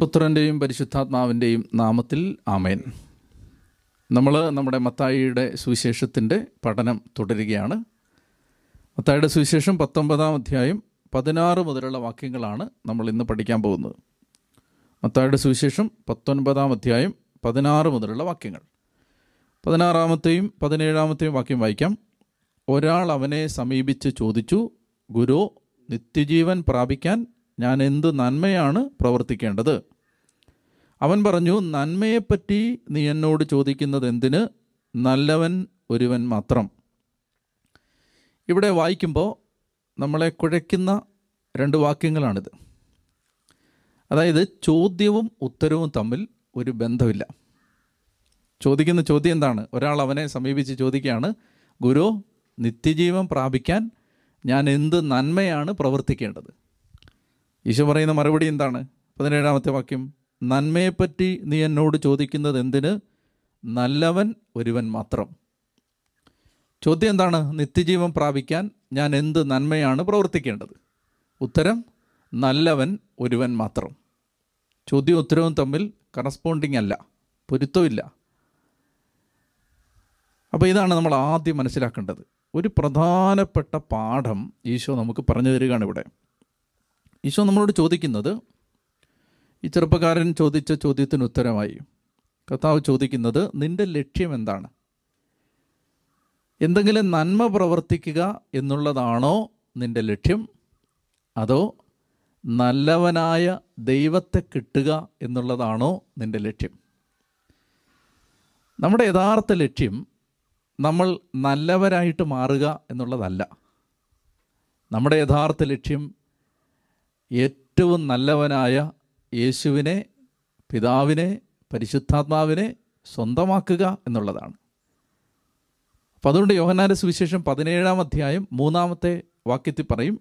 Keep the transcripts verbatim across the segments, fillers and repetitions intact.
പുത്രൻ്റെയും പരിശുദ്ധാത്മാവിൻ്റെയും നാമത്തിൽ ആമേൻ. നമ്മൾ നമ്മുടെ മത്തായിയുടെ സുവിശേഷത്തിൻ്റെ പഠനം തുടരുകയാണ്. മത്തായിയുടെ സുവിശേഷം പത്തൊമ്പതാം അധ്യായം പതിനാറ് മുതലുള്ള വാക്യങ്ങളാണ് നമ്മൾ ഇന്ന് പഠിക്കാൻ പോകുന്നത്. മത്തായിയുടെ സുവിശേഷം പത്തൊൻപതാം അധ്യായം പതിനാറ് മുതലുള്ള വാക്യങ്ങൾ. പതിനാറാമത്തെയും പതിനേഴാമത്തെയും വാക്യം വായിക്കാം. ഒരാൾ അവനെ സമീപിച്ച് ചോദിച്ചു, ഗുരു, നിത്യജീവൻ പ്രാപിക്കാൻ ഞാൻ എന്ത് നന്മയാണ് പ്രവർത്തിക്കേണ്ടത്? അവൻ പറഞ്ഞു, നന്മയെപ്പറ്റി നീ എന്നോട് ചോദിക്കുന്നത് എന്തിന്? നല്ലവൻ ഒരുവൻ മാത്രം. ഇവിടെ വായിക്കുമ്പോൾ നമ്മളെ കുഴയ്ക്കുന്ന രണ്ട് വാക്യങ്ങളാണിത്. അതായത് ചോദ്യവും ഉത്തരവും തമ്മിൽ ഒരു ബന്ധമില്ല. ചോദിക്കുന്ന ചോദ്യം എന്താണ്? ഒരാൾ അവനെ സമീപിച്ച് ചോദിക്കുകയാണ്, ഗുരു, നിത്യജീവൻ പ്രാപിക്കാൻ ഞാൻ എന്ത് നന്മയാണ് പ്രവർത്തിക്കേണ്ടത്? ഈശോ പറയുന്ന മറുപടി എന്താണ്? പതിനേഴാമത്തെ വാക്യം, നന്മയെപ്പറ്റി നീ എന്നോട് ചോദിക്കുന്നത് എന്തിന്? നല്ലവൻ ഒരുവൻ മാത്രം. ചോദ്യം എന്താണ്? നിത്യജീവൻ പ്രാപിക്കാൻ ഞാൻ എന്ത് നന്മയാണ് പ്രവർത്തിക്കേണ്ടത്? ഉത്തരം, നല്ലവൻ ഒരുവൻ മാത്രം. ചോദ്യവും ഉത്തരവും തമ്മിൽ കറസ്പോണ്ടിങ് അല്ല, പൊരുത്തമില്ല. അപ്പോൾ ഇതാണ് നമ്മൾ ആദ്യം മനസ്സിലാക്കേണ്ടത്. ഒരു പ്രധാനപ്പെട്ട പാഠം ഈശോ നമുക്ക് പറഞ്ഞു തരികയാണ് ഇവിടെ. ഈശോ നമ്മളോട് ചോദിക്കുന്നത്, ഈ ചെറുപ്പക്കാരൻ ചോദിച്ച ചോദ്യത്തിന് ഉത്തരമായി കർത്താവ് ചോദിക്കുന്നത്, നിൻ്റെ ലക്ഷ്യം എന്താണ്? എന്തെങ്കിലും നന്മ പ്രവർത്തിക്കുക എന്നുള്ളതാണോ നിൻ്റെ ലക്ഷ്യം, അതോ നല്ലവനായ ദൈവത്തെ കിട്ടുക എന്നുള്ളതാണോ നിൻ്റെ ലക്ഷ്യം? നമ്മുടെ യഥാർത്ഥ ലക്ഷ്യം നമ്മൾ നല്ലവരായിട്ട് മാറുക എന്നുള്ളതല്ല. നമ്മുടെ യഥാർത്ഥ ലക്ഷ്യം ഏറ്റവും നല്ലവനായ യേശുവിനെ, പിതാവിനെ, പരിശുദ്ധാത്മാവിനെ സ്വന്തമാക്കുക എന്നുള്ളതാണ്. അപ്പം അതുകൊണ്ട് യോഹന്നാന്റെ സുവിശേഷം പതിനേഴാം അധ്യായം മൂന്നാമത്തെ വാക്യത്തിൽ പറയും,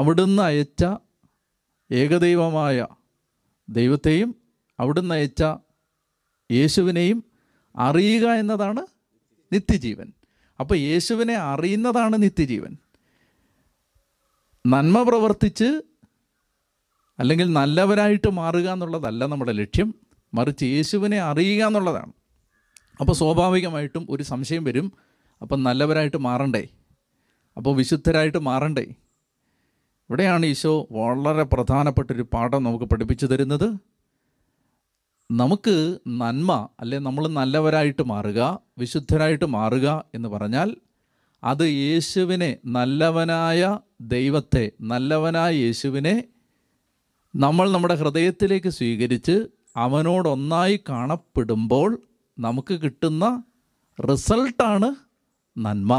അവിടുന്ന് അയച്ച ഏകദൈവമായ ദൈവത്തെയും അവിടുന്ന് അയച്ച യേശുവിനെയും അറിയുക എന്നതാണ് നിത്യജീവൻ. അപ്പോൾ യേശുവിനെ അറിയുന്നതാണ് നിത്യജീവൻ. നന്മ പ്രവർത്തിച്ച് അല്ലെങ്കിൽ നല്ലവരായിട്ട് മാറുക എന്നുള്ളതല്ല നമ്മുടെ ലക്ഷ്യം, മറിച്ച് യേശുവിനെ അറിയുക എന്നുള്ളതാണ്. അപ്പോൾ സ്വാഭാവികമായിട്ടും ഒരു സംശയം വരും, അപ്പം നല്ലവരായിട്ട് മാറണ്ടേ? അപ്പോൾ വിശുദ്ധരായിട്ട് മാറണ്ടേ? ഇവിടെയാണ് ഈശോ വളരെ പ്രധാനപ്പെട്ടൊരു പാഠം നമുക്ക് പഠിപ്പിച്ചു തരുന്നത്. നമുക്ക് നന്മ അല്ലെ, നമ്മൾ നല്ലവരായിട്ട് മാറുക, വിശുദ്ധരായിട്ട് മാറുക എന്ന് പറഞ്ഞാൽ അത് യേശുവിനെ, നല്ലവനായ ദൈവത്തെ, നല്ലവനായ യേശുവിനെ നമ്മൾ നമ്മുടെ ഹൃദയത്തിലേക്ക് സ്വീകരിച്ച് അവനോടൊന്നായി കാണപ്പെടുമ്പോൾ നമുക്ക് കിട്ടുന്ന റിസൾട്ടാണ് നന്മ.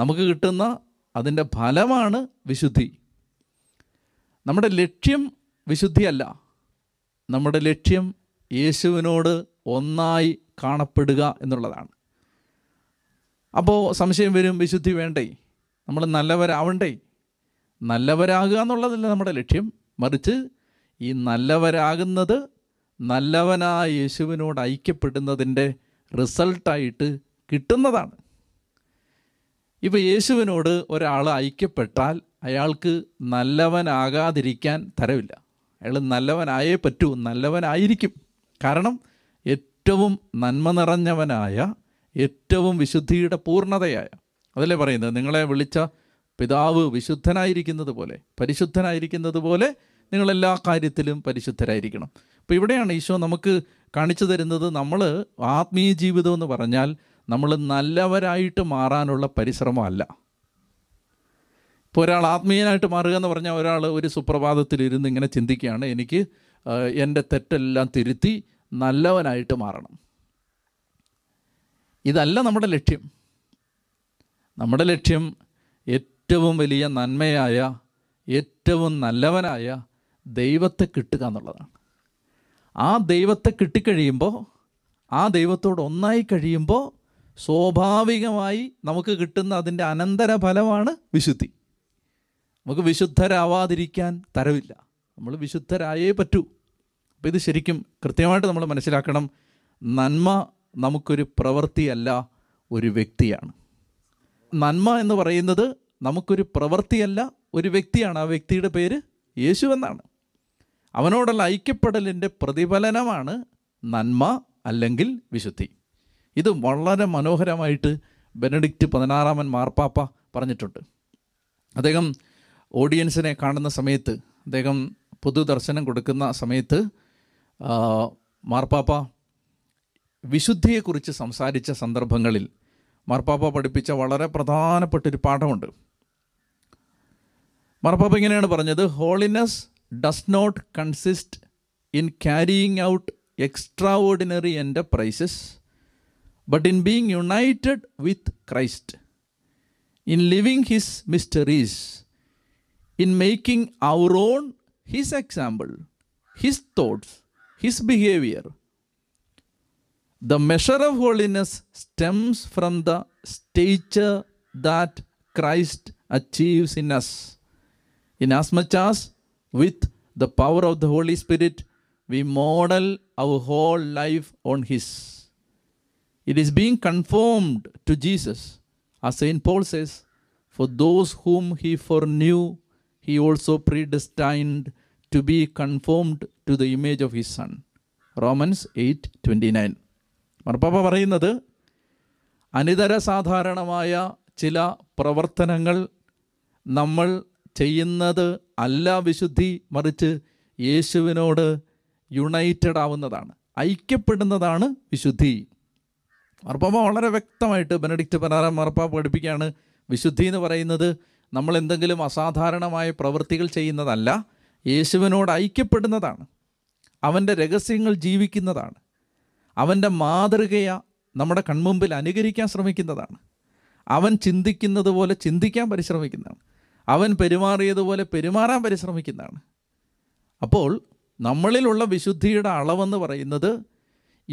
നമുക്ക് കിട്ടുന്ന അതിൻ്റെ ഫലമാണ് വിശുദ്ധി. നമ്മുടെ ലക്ഷ്യം വിശുദ്ധിയല്ല, നമ്മുടെ ലക്ഷ്യം യേശുവിനോട് ഒന്നായി കാണപ്പെടുക എന്നുള്ളതാണ്. അപ്പോൾ സംശയം വരും, വിശുദ്ധി വേണ്ടേ? നമ്മൾ നല്ലവരാവണ്ടേ? നല്ലവരാകുക എന്നുള്ളതല്ല നമ്മുടെ ലക്ഷ്യം, മറിച്ച് ഈ നല്ലവരാകുന്നത് നല്ലവനായ യേശുവിനോട് ഐക്യപ്പെടുന്നതിൻ്റെ റിസൾട്ടായിട്ട് കിട്ടുന്നതാണ്. ഇപ്പോൾ യേശുവിനോട് ഒരാൾ ഐക്യപ്പെട്ടാൽ അയാൾക്ക് നല്ലവനാകാതിരിക്കാൻ തരവില്ല. അയാൾ നല്ലവനായേ പറ്റൂ, നല്ലവനായിരിക്കും. കാരണം ഏറ്റവും നന്മ നിറഞ്ഞവനായ, ഏറ്റവും വിശുദ്ധിയുടെ പൂർണ്ണതയായ, അതല്ലേ പറയുന്നത്, നിങ്ങളെ വിളിച്ച പിതാവ് വിശുദ്ധനായിരിക്കുന്നത് പോലെ, പരിശുദ്ധനായിരിക്കുന്നത് പോലെ നിങ്ങളെല്ലാ കാര്യത്തിലും പരിശുദ്ധരായിരിക്കണം. അപ്പോൾ ഇവിടെയാണ് ഈശോ നമുക്ക് കാണിച്ചു തരുന്നത്, നമ്മൾ ആത്മീയ ജീവിതം എന്ന് പറഞ്ഞാൽ നമ്മൾ നല്ലവരായിട്ട് മാറാനുള്ള പരിശ്രമമല്ല. ഇപ്പോൾ ഒരാൾ ആത്മീയനായിട്ട് മാറുക എന്ന് പറഞ്ഞാൽ ഒരാൾ ഒരു സുപ്രഭാതത്തിലിരുന്ന് ഇങ്ങനെ ചിന്തിക്കുകയാണ്, എനിക്ക് എൻ്റെ തെറ്റെല്ലാം തിരുത്തി നല്ലവനായിട്ട് മാറണം. ഇതല്ല നമ്മുടെ ലക്ഷ്യം. നമ്മുടെ ലക്ഷ്യം ഏറ്റവും വലിയ നന്മയായ, ഏറ്റവും നല്ലവനായ ദൈവത്തെ കിട്ടുക എന്നുള്ളതാണ്. ആ ദൈവത്തെ കിട്ടിക്കഴിയുമ്പോൾ, ആ ദൈവത്തോട് ഒന്നായി കഴിയുമ്പോൾ സ്വാഭാവികമായി നമുക്ക് കിട്ടുന്ന അതിൻ്റെ അനന്തരഫലമാണ് വിശുദ്ധി. നമുക്ക് വിശുദ്ധരാവാതിരിക്കാൻ തരവില്ല, നമ്മൾ വിശുദ്ധരായേ പറ്റൂ. അപ്പോൾ ഇത് ശരിക്കും കൃത്യമായിട്ട് നമ്മൾ മനസ്സിലാക്കണം. നന്മ നമുക്കൊരു പ്രവൃത്തിയല്ല, ഒരു വ്യക്തിയാണ്. നന്മ എന്ന് പറയുന്നത് നമുക്കൊരു പ്രവൃത്തിയല്ല, ഒരു വ്യക്തിയാണ്. ആ വ്യക്തിയുടെ പേര് യേശു എന്നാണ്. അവനോടുള്ള ഐക്യപ്പെടലിൻ്റെ പ്രതിഫലനമാണ് നന്മ അല്ലെങ്കിൽ വിശുദ്ധി. ഇത് വളരെ മനോഹരമായിട്ട് ബെനഡിക്റ്റ് പതിനാറാമൻ മാർപ്പാപ്പ പറഞ്ഞിട്ടുണ്ട്. അദ്ദേഹം ഓഡിയൻസിനെ കാണുന്ന സമയത്ത്, അദ്ദേഹം പൊതുദർശനം കൊടുക്കുന്ന സമയത്ത് മാർപ്പാപ്പ വിശുദ്ധിയെക്കുറിച്ച് സംസാരിച്ച സന്ദർഭങ്ങളിൽ മാർപ്പാപ്പ പഠിപ്പിച്ച വളരെ പ്രധാനപ്പെട്ടൊരു പാഠമുണ്ട്. മാർപ്പാപ്പ ഇങ്ങനെയാണ് പറഞ്ഞത്: holiness does not consist in carrying out extraordinary enterprises but in being united with Christ, in living his mysteries, in making our own his example, his thoughts, his behaviour. The measure of holiness stems from the stature that Christ achieves in us. Inasmuch as with the power of the Holy Spirit, we model our whole life on His. It is being conformed to Jesus. As Saint Paul says, for those whom He foreknew, He also predestined to be conformed to the image of His Son. Romans eight twenty-nine. മാർപ്പാപ്പ പറയുന്നത് അനിതര സാധാരണമായ ചില പ്രവർത്തനങ്ങൾ നമ്മൾ ചെയ്യുന്നത് അല്ല വിശുദ്ധി, മറിച്ച് യേശുവിനോട് യുണൈറ്റഡ് ആവുന്നതാണ്, ഐക്യപ്പെടുന്നതാണ് വിശുദ്ധി. മാർപ്പാപ്പ വളരെ വ്യക്തമായിട്ട് ബെനഡിക്റ്റ് പതിനാറാം മാർപ്പാപ്പ പഠിപ്പിക്കുകയാണ്, വിശുദ്ധി എന്ന് പറയുന്നത് നമ്മൾ എന്തെങ്കിലും അസാധാരണമായ പ്രവൃത്തികൾ ചെയ്യുന്നതല്ല, യേശുവിനോട് ഐക്യപ്പെടുന്നതാണ്, അവൻ്റെ രഹസ്യങ്ങൾ ജീവിക്കുന്നതാണ്, അവൻ്റെ മാതൃകയെ നമ്മുടെ കൺമുമ്പിൽ അനുകരിക്കാൻ ശ്രമിക്കുന്നതാണ്, അവൻ ചിന്തിക്കുന്നത് പോലെ ചിന്തിക്കാൻ പരിശ്രമിക്കുന്നതാണ്, അവൻ പെരുമാറിയതുപോലെ പെരുമാറാൻ പരിശ്രമിക്കുന്നതാണ്. അപ്പോൾ നമ്മളിലുള്ള വിശുദ്ധിയുടെ അളവെന്ന് പറയുന്നത്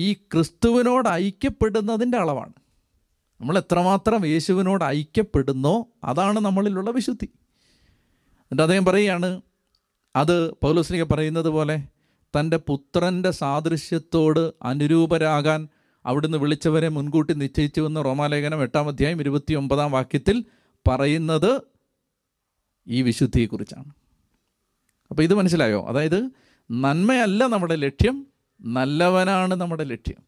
ഈ ക്രിസ്തുവിനോട് ഐക്യപ്പെടുന്നതിൻ്റെ അളവാണ്. നമ്മൾ എത്രമാത്രം യേശുവിനോട് ഐക്യപ്പെടുന്നോ അതാണ് നമ്മളിലുള്ള വിശുദ്ധി. എന്നിട്ട് അദ്ദേഹം പറയുകയാണ്, അത് പൗലോസ്ലീഹ പറയുന്നത് പോലെ തൻ്റെ പുത്രൻ്റെ സാദൃശ്യത്തോട് അനുരൂപരാകാൻ അവിടുന്ന് വിളിച്ചവരെ മുൻകൂട്ടി നിശ്ചയിച്ചുവെന്ന് റോമാലേഖനം എട്ടാം അധ്യായം ഇരുപത്തി ഒമ്പതാം വാക്യത്തിൽ പറയുന്നത് ഈ വിശുദ്ധിയെക്കുറിച്ചാണ്. അപ്പോൾ ഇത് മനസ്സിലായോ? അതായത് നന്മയല്ല നമ്മുടെ ലക്ഷ്യം, നല്ലവനാണ് നമ്മുടെ ലക്ഷ്യം.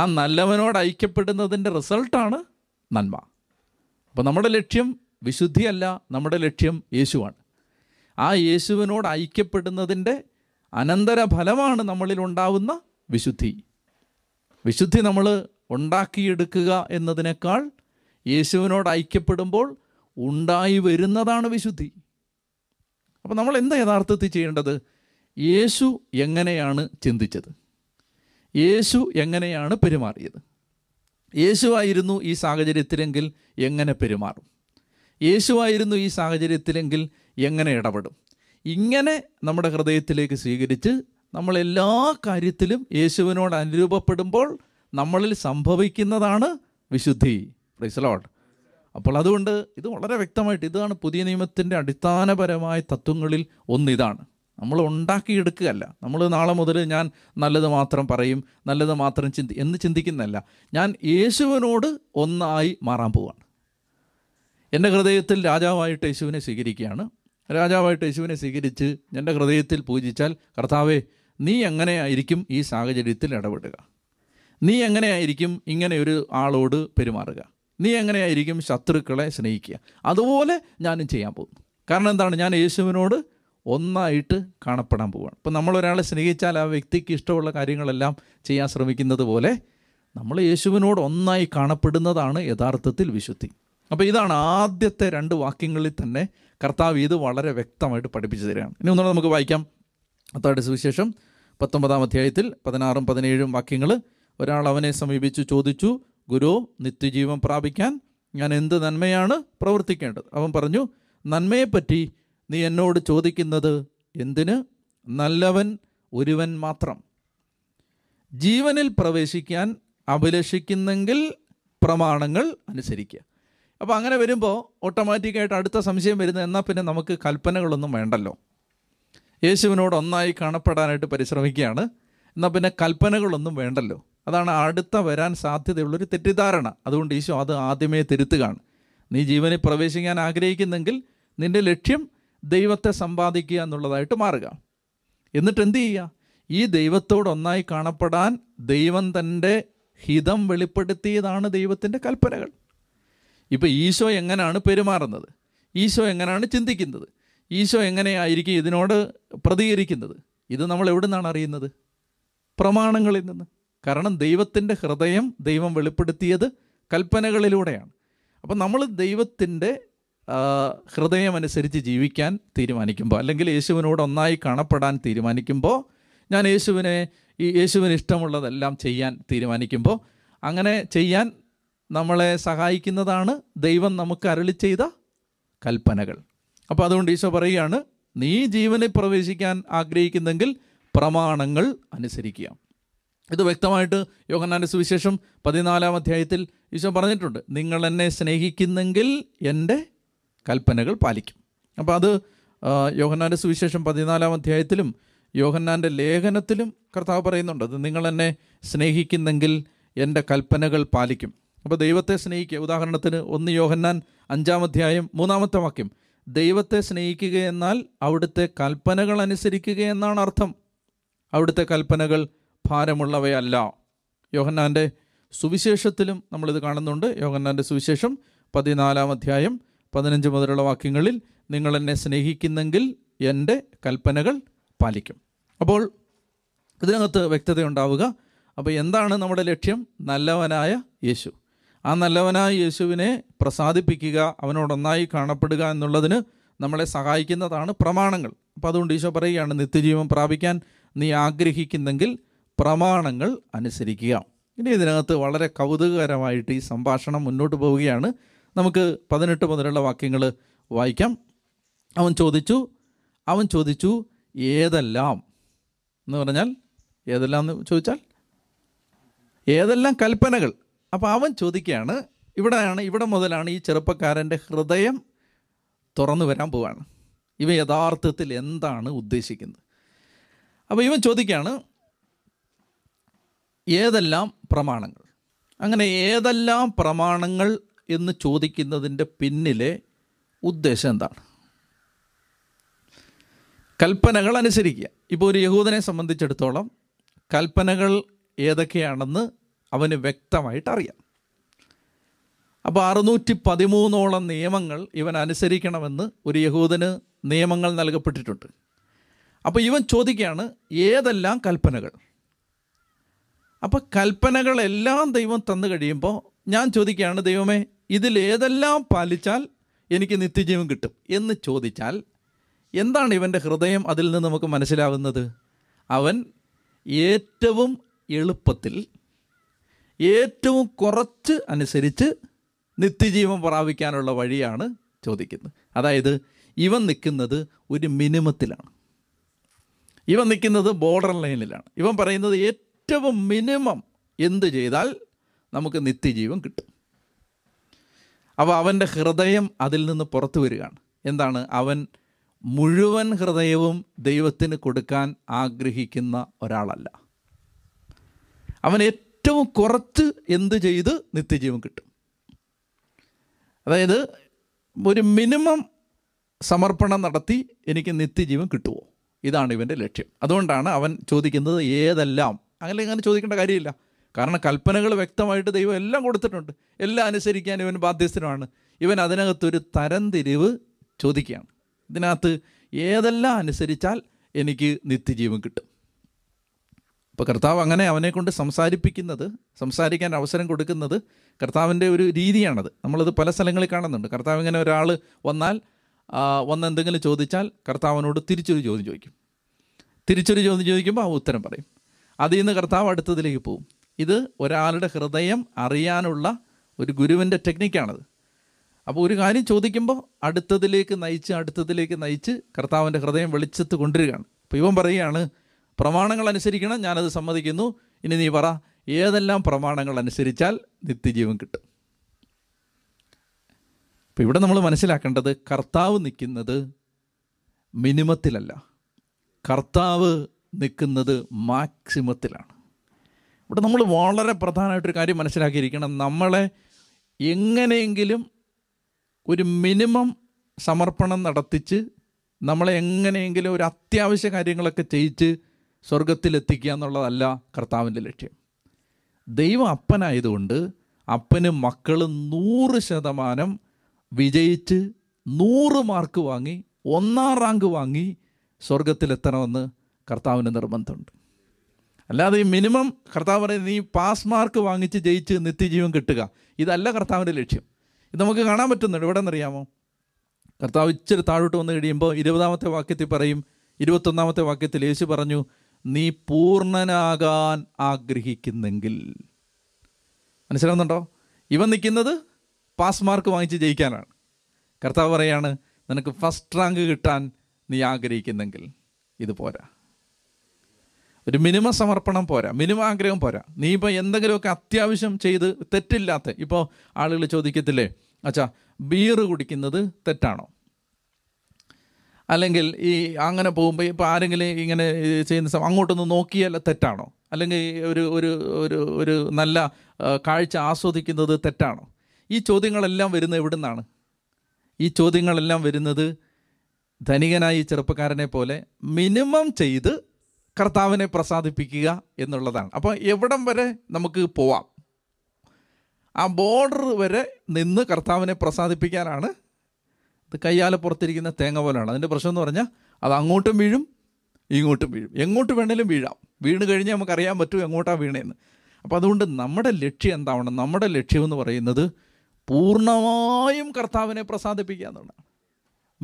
ആ നല്ലവനോട് ഐക്യപ്പെടുന്നതിൻ്റെ റിസൾട്ടാണ് നന്മ. അപ്പോൾ നമ്മുടെ ലക്ഷ്യം വിശുദ്ധിയല്ല, നമ്മുടെ ലക്ഷ്യം യേശുവാണ്. ആ യേശുവിനോട് ഐക്യപ്പെടുന്നതിൻ്റെ അനന്തരഫലമാണ് നമ്മളിലുണ്ടാവുന്ന വിശുദ്ധി. വിശുദ്ധി നമ്മൾ ഉണ്ടാക്കിയെടുക്കുക എന്നതിനേക്കാൾ യേശുവിനോട് ഐക്യപ്പെടുമ്പോൾ ഉണ്ടായി വരുന്നതാണ് വിശുദ്ധി. അപ്പോൾ നമ്മൾ എന്താ യഥാർത്ഥത്തിൽ ചെയ്യേണ്ടത്? യേശു എങ്ങനെയാണ് ചിന്തിച്ചത്, യേശു എങ്ങനെയാണ് പെരുമാറിയത്, യേശുവായിരുന്നു ഈ സാഹചര്യത്തിലെങ്കിൽ എങ്ങനെ പെരുമാറും, യേശുവായിരുന്നു ഈ സാഹചര്യത്തിലെങ്കിൽ എങ്ങനെ ഇടപെടും. ഇങ്ങനെ നമ്മുടെ ഹൃദയത്തിലേക്ക് സ്വീകരിച്ച് നമ്മളെല്ലാ കാര്യത്തിലും യേശുവിനോട് അനുരൂപപ്പെടുമ്പോൾ നമ്മളിൽ സംഭവിക്കുന്നതാണ് വിശുദ്ധി. Praise Lord. അപ്പോൾ അതുകൊണ്ട് ഇത് വളരെ വ്യക്തമായിട്ട്, ഇതാണ് പുതിയ നിയമത്തിൻ്റെ അടിസ്ഥാനപരമായ തത്വങ്ങളിൽ ഒന്നിതാണ്. നമ്മൾ ഉണ്ടാക്കിയെടുക്കുകയല്ല, നമ്മൾ നാളെ മുതൽ ഞാൻ നല്ലത് മാത്രം പറയും, നല്ലത് മാത്രം ചിന്തി എന്ന് ചിന്തിക്കുന്നതല്ല. ഞാൻ യേശുവിനോട് ഒന്നായി മാറാൻ പോവുകയാണ്. എൻ്റെ ഹൃദയത്തിൽ രാജാവായിട്ട് യേശുവിനെ സ്വീകരിക്കുകയാണ്. രാജാവായിട്ട് യേശുവിനെ സ്വീകരിച്ച് എൻ്റെ ഹൃദയത്തിൽ പൂജിച്ചാൽ, കർത്താവേ, നീ എങ്ങനെയായിരിക്കും ഈ സാഹചര്യത്തിൽ ഇടപെടുക, നീ എങ്ങനെയായിരിക്കും ഇങ്ങനെയൊരു ആളോട് പെരുമാറുക, നീ എങ്ങനെയായിരിക്കും ശത്രുക്കളെ സ്നേഹിക്കുക, അതുപോലെ ഞാനും ചെയ്യാൻ പോകുന്നു. കാരണം എന്താണ്? ഞാൻ യേശുവിനോട് ഒന്നായിട്ട് കാണപ്പെടാൻ പോവുകയാണ്. ഇപ്പം നമ്മളൊരാളെ സ്നേഹിച്ചാൽ ആ വ്യക്തിക്ക് ഇഷ്ടമുള്ള കാര്യങ്ങളെല്ലാം ചെയ്യാൻ ശ്രമിക്കുന്നത് പോലെ നമ്മൾ യേശുവിനോട് ഒന്നായി കാണപ്പെടുന്നതാണ് യഥാർത്ഥത്തിൽ വിശുദ്ധി. അപ്പോൾ ഇതാണ് ആദ്യത്തെ രണ്ട് വാക്യങ്ങളിൽ തന്നെ കർത്താവ് ഇത് വളരെ വ്യക്തമായിട്ട് പഠിപ്പിച്ചു തരികയാണ്. ഇനി ഒന്നുകൂടെ നമുക്ക് വായിക്കാം. മത്തായിയുടെ സുവിശേഷം പത്തൊമ്പതാം അധ്യായത്തിൽ പതിനാറും പതിനേഴും വാക്യങ്ങൾ. ഒരാൾ അവനെ സമീപിച്ചു ചോദിച്ചു, ഗുരു, നിത്യജീവൻ പ്രാപിക്കാൻ ഞാൻ എന്ത് നന്മയാണ് പ്രവർത്തിക്കേണ്ടത്? അവൻ പറഞ്ഞു, നന്മയെപ്പറ്റി നീ എന്നോട് ചോദിക്കുന്നത് എന്തിന്? നല്ലവൻ ഒരുവൻ മാത്രം. ജീവനിൽ പ്രവേശിക്കാൻ അഭിലഷിക്കുന്നെങ്കിൽ പ്രമാണങ്ങൾ അനുസരിക്കുക. അപ്പോൾ അങ്ങനെ വരുമ്പോൾ ഓട്ടോമാറ്റിക്കായിട്ട് അടുത്ത സംശയം വരുന്നത്, എന്നാൽ പിന്നെ നമുക്ക് കൽപ്പനകളൊന്നും വേണ്ടല്ലോ, യേശുവിനോട് ഒന്നായി കാണപ്പെടാനായിട്ട് പരിശ്രമിക്കുകയാണ്, എന്നാൽ പിന്നെ കൽപ്പനകളൊന്നും വേണ്ടല്ലോ. അതാണ് അടുത്ത വരാൻ സാധ്യതയുള്ളൊരു തെറ്റിദ്ധാരണ. അതുകൊണ്ട് ഈശോ അത് ആദ്യമേ തിരുത്തുകയാണ്. നീ ജീവനിൽ പ്രവേശിക്കാൻ ആഗ്രഹിക്കുന്നെങ്കിൽ നിൻ്റെ ലക്ഷ്യം ദൈവത്തെ സമ്പാദിക്കുക എന്നുള്ളതായിട്ട് മാറുക. എന്നിട്ട് എന്ത് ചെയ്യുക? ഈ ദൈവത്തോടൊന്നായി കാണപ്പെടാൻ ദൈവം തൻ്റെ ഹിതം വെളിപ്പെടുത്തിയതാണ് ദൈവത്തിൻ്റെ കൽപ്പനകൾ. ഇപ്പോൾ ഈശോ എങ്ങനെയാണ് പെരുമാറുന്നത്? ഈശോ എങ്ങനെയാണ് ചിന്തിക്കുന്നത്? ഈശോ എങ്ങനെയായിരിക്കും ഇതിനോട് പ്രതികരിക്കുന്നത്? ഇത് നമ്മൾ എവിടെ നിന്നാണ് അറിയുന്നത്? പ്രമാണങ്ങളിൽ നിന്ന്. കാരണം ദൈവത്തിൻ്റെ ഹൃദയം ദൈവം വെളിപ്പെടുത്തിയത് കൽപ്പനകളിലൂടെയാണ്. അപ്പം നമ്മൾ ദൈവത്തിൻ്റെ ഹൃദയമനുസരിച്ച് ജീവിക്കാൻ തീരുമാനിക്കുമ്പോൾ, അല്ലെങ്കിൽ യേശുവിനോട് ഒന്നായി കാണപ്പെടാൻ തീരുമാനിക്കുമ്പോൾ, ഞാൻ യേശുവിനെ ഈ യേശുവിന് ഇഷ്ടമുള്ളതെല്ലാം ചെയ്യാൻ തീരുമാനിക്കുമ്പോൾ, അങ്ങനെ ചെയ്യാൻ നമ്മളെ സഹായിക്കുന്നതാണ് ദൈവം നമുക്ക് അരുളി ചെയ്ത കൽപ്പനകൾ. അപ്പോൾ അതുകൊണ്ട് ഈശോ പറയുകയാണ്, നീ ജീവനിൽ പ്രവേശിക്കാൻ ആഗ്രഹിക്കുന്നെങ്കിൽ പ്രമാണങ്ങൾ അനുസരിക്കുക. ഇത് വ്യക്തമായിട്ട് യോഹന്നാൻ്റെ സുവിശേഷം പതിനാലാം അധ്യായത്തിൽ ഈശോ പറഞ്ഞിട്ടുണ്ട്, നിങ്ങൾ എന്നെ സ്നേഹിക്കുന്നെങ്കിൽ എൻ്റെ കൽപ്പനകൾ പാലിക്കും. അപ്പോൾ അത് യോഹന്നാൻ്റെ സുവിശേഷം പതിനാലാം അധ്യായത്തിലും യോഹന്നാൻ്റെ ലേഖനത്തിലും കർത്താവ് പറയുന്നുണ്ട്, അത് നിങ്ങൾ എന്നെ സ്നേഹിക്കുന്നെങ്കിൽ എൻ്റെ കൽപ്പനകൾ പാലിക്കും. അപ്പോൾ ദൈവത്തെ സ്നേഹിക്കുക, ഉദാഹരണത്തിന് ഒന്ന് യോഹന്നാൻ അഞ്ചാം അധ്യായം മൂന്നാമത്തെ വാക്യം, ദൈവത്തെ സ്നേഹിക്കുക എന്നാൽ അവിടുത്തെ കൽപ്പനകൾ അനുസരിക്കുക എന്നാണ് അർത്ഥം, അവിടുത്തെ കൽപ്പനകൾ ഭാരമുള്ളവയല്ല. യോഹന്നാൻ്റെ സുവിശേഷത്തിലും നമ്മളിത് കാണുന്നുണ്ട്. യോഹന്നാൻ്റെ സുവിശേഷം പതിനാലാം അധ്യായം പതിനഞ്ച് മുതലുള്ള വാക്യങ്ങളിൽ, നിങ്ങൾ എന്നെ സ്നേഹിക്കുന്നെങ്കിൽ എൻ്റെ കൽപ്പനകൾ പാലിക്കും. അപ്പോൾ ഇതിനകത്ത് വ്യക്തതയുണ്ടാവുക. അപ്പോൾ എന്താണ് നമ്മുടെ ലക്ഷ്യം? നല്ലവനായ യേശു. ആ നല്ലവനായ യേശുവിനെ പ്രസാദിപ്പിക്കുക, അവനോടൊന്നായി കാണപ്പെടുക എന്നുള്ളതിന് നമ്മളെ സഹായിക്കുന്നതാണ് പ്രമാണങ്ങൾ. അപ്പോൾ അതുകൊണ്ട് ഈശോ പറയുകയാണ്, നിത്യജീവൻ പ്രാപിക്കാൻ നീ ആഗ്രഹിക്കുന്നെങ്കിൽ പ്രമാണങ്ങൾ അനുസരിക്കുക. ഇനി ഇതിനകത്ത് വളരെ കൗതുകകരമായിട്ട് ഈ സംഭാഷണം മുന്നോട്ട് പോവുകയാണ്. നമുക്ക് പതിനെട്ട് മുതലുള്ള വാക്യങ്ങൾ വായിക്കാം. അവൻ ചോദിച്ചു അവൻ ചോദിച്ചു ഏതെല്ലാം എന്ന് പറഞ്ഞാൽ, ഏതെല്ലാം എന്ന് ചോദിച്ചാൽ ഏതെല്ലാം കൽപ്പനകൾ. അപ്പോൾ അവൻ ചോദിക്കുകയാണ്, ഇവിടെയാണ് ഇവിടെ മുതലാണ് ഈ ചെറുപ്പക്കാരൻ്റെ ഹൃദയം തുറന്നു വരാൻ പോവുകയാണ്. ഇവ യഥാർത്ഥത്തിൽ എന്താണ് ഉദ്ദേശിക്കുന്നത്? അപ്പോൾ ഇവൻ ചോദിക്കുകയാണ്, ഏതെല്ലാം പ്രമാണങ്ങൾ. അങ്ങനെ ഏതെല്ലാം പ്രമാണങ്ങൾ എന്ന് ചോദിക്കുന്നതിൻ്റെ പിന്നിലെ ഉദ്ദേശം എന്താണ്? കൽപ്പനകൾ അനുസരിക്കുക. ഇപ്പോൾ ഒരു യഹൂദനെ സംബന്ധിച്ചിടത്തോളം കൽപ്പനകൾ ഏതൊക്കെയാണെന്ന് അവന് വ്യക്തമായിട്ട് അറിയാം. അപ്പോൾ അറുന്നൂറ്റി പതിമൂന്നോളം നിയമങ്ങൾ ഇവൻ അനുസരിക്കണമെന്ന് ഒരു യഹൂദന് നിയമങ്ങൾ നൽകപ്പെട്ടിട്ടുണ്ട്. അപ്പോൾ ഇവൻ ചോദിക്കുകയാണ്, ഏതെല്ലാം കൽപ്പനകൾ? അപ്പോൾ കൽപ്പനകളെല്ലാം ദൈവം തന്നു കഴിയുമ്പോൾ ഞാൻ ചോദിക്കുകയാണ്, ദൈവമേ, ഇതിലേതെല്ലാം പാലിച്ചാൽ എനിക്ക് നിത്യജീവൻ കിട്ടും എന്ന് ചോദിച്ചാൽ എന്താണ് ഇവൻ്റെ ഹൃദയം? അതിൽ നിന്ന് നമുക്ക് മനസ്സിലാവുന്നത്, അവൻ ഏറ്റവും എളുപ്പത്തിൽ ഏറ്റവും കുറച്ച് അനുസരിച്ച് നിത്യജീവൻ പ്രാപിക്കാനുള്ള വഴിയാണ് ചോദിക്കുന്നത്. അതായത് ഇവൻ നിൽക്കുന്നത് ഒരു മിനിമത്തിലാണ്, ഇവൻ നിൽക്കുന്നത് ബോർഡർ ലൈനിലാണ്. ഇവൻ പറയുന്നത് ഏറ്റവും മിനിമം എന്ത് ചെയ്താൽ നമുക്ക് നിത്യജീവൻ കിട്ടും. അപ്പോൾ അവൻ്റെ ഹൃദയം അതിൽ നിന്ന് പുറത്തു വരികയാണ്. എന്താണ്? അവൻ മുഴുവൻ ഹൃദയവും ദൈവത്തിന് കൊടുക്കാൻ ആഗ്രഹിക്കുന്ന ഒരാളല്ല. അവൻ ഏറ്റവും കുറച്ച് എന്ത് ചെയ്ത് നിത്യജീവൻ കിട്ടും, അതായത് ഒരു മിനിമം സമർപ്പണം നടത്തി എനിക്ക് നിത്യജീവൻ കിട്ടുമോ, ഇതാണ് ഇവൻ്റെ ലക്ഷ്യം. അതുകൊണ്ടാണ് അവൻ ചോദിക്കുന്നത് ഏതെല്ലാം. അങ്ങനെ അങ്ങനെ ചോദിക്കേണ്ട കാര്യമില്ല, കാരണം കൽപ്പനകൾ വ്യക്തമായിട്ട് ദൈവം എല്ലാം കൊടുത്തിട്ടുണ്ട്, എല്ലാം അനുസരിക്കാൻ ഇവൻ ബാധ്യസ്ഥനാണ്. ഇവൻ അതിനകത്തൊരു തരംതിരിവ് ചോദിക്കുകയാണ്. ഇതിനകത്ത് ഏതെല്ലാം അനുസരിച്ചാൽ എനിക്ക് നിത്യജീവൻ കിട്ടും. അപ്പോൾ കർത്താവ് അങ്ങനെ അവനെ കൊണ്ട് സംസാരിപ്പിക്കുന്നത്, സംസാരിക്കാൻ അവസരം കൊടുക്കുന്നത് കർത്താവിൻ്റെ ഒരു രീതിയാണത്. നമ്മളത് പല സ്ഥലങ്ങളിൽ കാണുന്നുണ്ട്. കർത്താവ് ഇങ്ങനെ ഒരാൾ വന്നാൽ വന്നെന്തെങ്കിലും ചോദിച്ചാൽ കർത്താവിനോട് തിരിച്ചൊരു ചോദ്യം ചോദിക്കും. തിരിച്ചൊരു ചോദ്യം ചോദിക്കുമ്പോൾ ആ ഉത്തരം പറയും. അതിൽ നിന്ന് കർത്താവ് അടുത്തതിലേക്ക് പോവും. ഇത് ഒരാളുടെ ഹൃദയം അറിയാനുള്ള ഒരു ഗുരുവിൻ്റെ ടെക്നിക്കാണത്. അപ്പോൾ ഒരു കാര്യം ചോദിക്കുമ്പോൾ അടുത്തതിലേക്ക് നയിച്ച് അടുത്തതിലേക്ക് നയിച്ച് കർത്താവിൻ്റെ ഹൃദയം വെളിച്ചത്ത് കൊണ്ടുവരികയാണ്. അപ്പോൾ ഇവൻ പറയുകയാണ്, പ്രമാണങ്ങൾ അനുസരിക്കണം, ഞാനത് സമ്മതിക്കുന്നു. ഇനി നീ പറ, ഏതെല്ലാം പ്രമാണങ്ങൾ അനുസരിച്ചാൽ നിത്യജീവൻ കിട്ടും? അപ്പോൾ ഇവിടെ നമ്മൾ മനസ്സിലാക്കേണ്ടത്, കർത്താവ് നിൽക്കുന്നത് മിനിമത്തിലല്ല, കർത്താവ് നിൽക്കുന്നത് മാക്സിമത്തിലാണ്. ഇവിടെ നമ്മൾ വളരെ പ്രധാനമായിട്ടൊരു കാര്യം മനസ്സിലാക്കിയിരിക്കണം. നമ്മളെ എങ്ങനെയെങ്കിലും ഒരു മിനിമം സമർപ്പണം നടത്തിച്ച് നമ്മളെ എങ്ങനെയെങ്കിലും ഒരു അത്യാവശ്യ കാര്യങ്ങളൊക്കെ ചെയ്യിച്ച് സ്വർഗത്തിലെത്തിക്കുക എന്നുള്ളതല്ല കർത്താവിൻ്റെ ലക്ഷ്യം. ദൈവം അപ്പനായതുകൊണ്ട് അപ്പനും മക്കളും നൂറ് ശതമാനം വിജയിച്ച് നൂറ് മാർക്ക് വാങ്ങി ഒന്നാം റാങ്ക് വാങ്ങി സ്വർഗത്തിലെത്തണമെന്ന് കർത്താവിന് നിർബന്ധമുണ്ട്. അല്ലാതെ ഈ മിനിമം കർത്താവ് പറയുന്നത് നീ പാസ് മാർക്ക് വാങ്ങിച്ച് ജയിച്ച് നിത്യജീവൻ കിട്ടുക, ഇതല്ല കർത്താവിൻ്റെ ലക്ഷ്യം. ഇത് നമുക്ക് കാണാൻ പറ്റുന്നുണ്ട്. ഇവിടെ നിന്നറിയാമോ, കർത്താവ് ഇച്ചിരി താഴോട്ട് വന്ന് കഴിയുമ്പോൾ ഇരുപതാമത്തെ വാക്യത്തിൽ പറയും, ഇരുപത്തൊന്നാമത്തെ വാക്യത്തിൽ യേശു പറഞ്ഞു, നീ പൂർണ്ണനാകാൻ ആഗ്രഹിക്കുന്നെങ്കിൽ. മനസ്സിലാവുന്നുണ്ടോ? ഇവൻ നിൽക്കുന്നത് പാസ് മാർക്ക് വാങ്ങിച്ച് ജയിക്കാനാണ്. കർത്താവ് പറയാണ്, നിനക്ക് ഫസ്റ്റ് റാങ്ക് കിട്ടാൻ നീ ആഗ്രഹിക്കുന്നെങ്കിൽ ഇത് പോരാ. ഒരു മിനിമം സമർപ്പണം പോരാ, മിനിമം ആഗ്രഹം പോരാ. നീ ഇപ്പോൾ എന്തെങ്കിലുമൊക്കെ അത്യാവശ്യം ചെയ്ത് തെറ്റില്ലാത്ത, ഇപ്പോൾ ആളുകൾ ചോദിക്കത്തില്ലേ, അച്ഛാ ബീറ് കുടിക്കുന്നത് തെറ്റാണോ? അല്ലെങ്കിൽ ഈ അങ്ങനെ പോകുമ്പോൾ ഇപ്പോൾ ആരെങ്കിലും ഇങ്ങനെ ചെയ്യുന്ന സമയം അങ്ങോട്ടൊന്ന് നോക്കിയാൽ തെറ്റാണോ? അല്ലെങ്കിൽ ഒരു ഒരു ഒരു ഒരു നല്ല കാഴ്ച ആസ്വദിക്കുന്നത് തെറ്റാണോ? ഈ ചോദ്യങ്ങളെല്ലാം വരുന്നത് എവിടെ നിന്നാണ്? ഈ ചോദ്യങ്ങളെല്ലാം വരുന്നത് ധനികനായി ചെറുപ്പക്കാരനെ പോലെ മിനിമം ചെയ്ത് കർത്താവിനെ പ്രസാദിപ്പിക്കുക എന്നുള്ളതാണ്. അപ്പോൾ എവിടം വരെ നമുക്ക് പോവാം, ആ ബോർഡർ വരെ നിന്ന് കർത്താവിനെ പ്രസാദിപ്പിക്കാനാണ്. ഇത് കയ്യാലെ പുറത്തിരിക്കുന്ന തേങ്ങ പോലെയാണ്. അതിൻ്റെ പ്രശ്നം എന്ന് പറഞ്ഞാൽ അത് അങ്ങോട്ടും വീഴും ഇങ്ങോട്ടും വീഴും, എങ്ങോട്ട് വേണേലും വീഴാം. വീണ് കഴിഞ്ഞാൽ നമുക്കറിയാൻ പറ്റും എങ്ങോട്ടാണ് വീണേന്ന്. അപ്പോൾ അതുകൊണ്ട് നമ്മുടെ ലക്ഷ്യം എന്താവണം? നമ്മുടെ ലക്ഷ്യം എന്ന് പറയുന്നത് പൂർണ്ണമായും കർത്താവിനെ പ്രസാദിപ്പിക്കുക എന്നുള്ളതാണ്.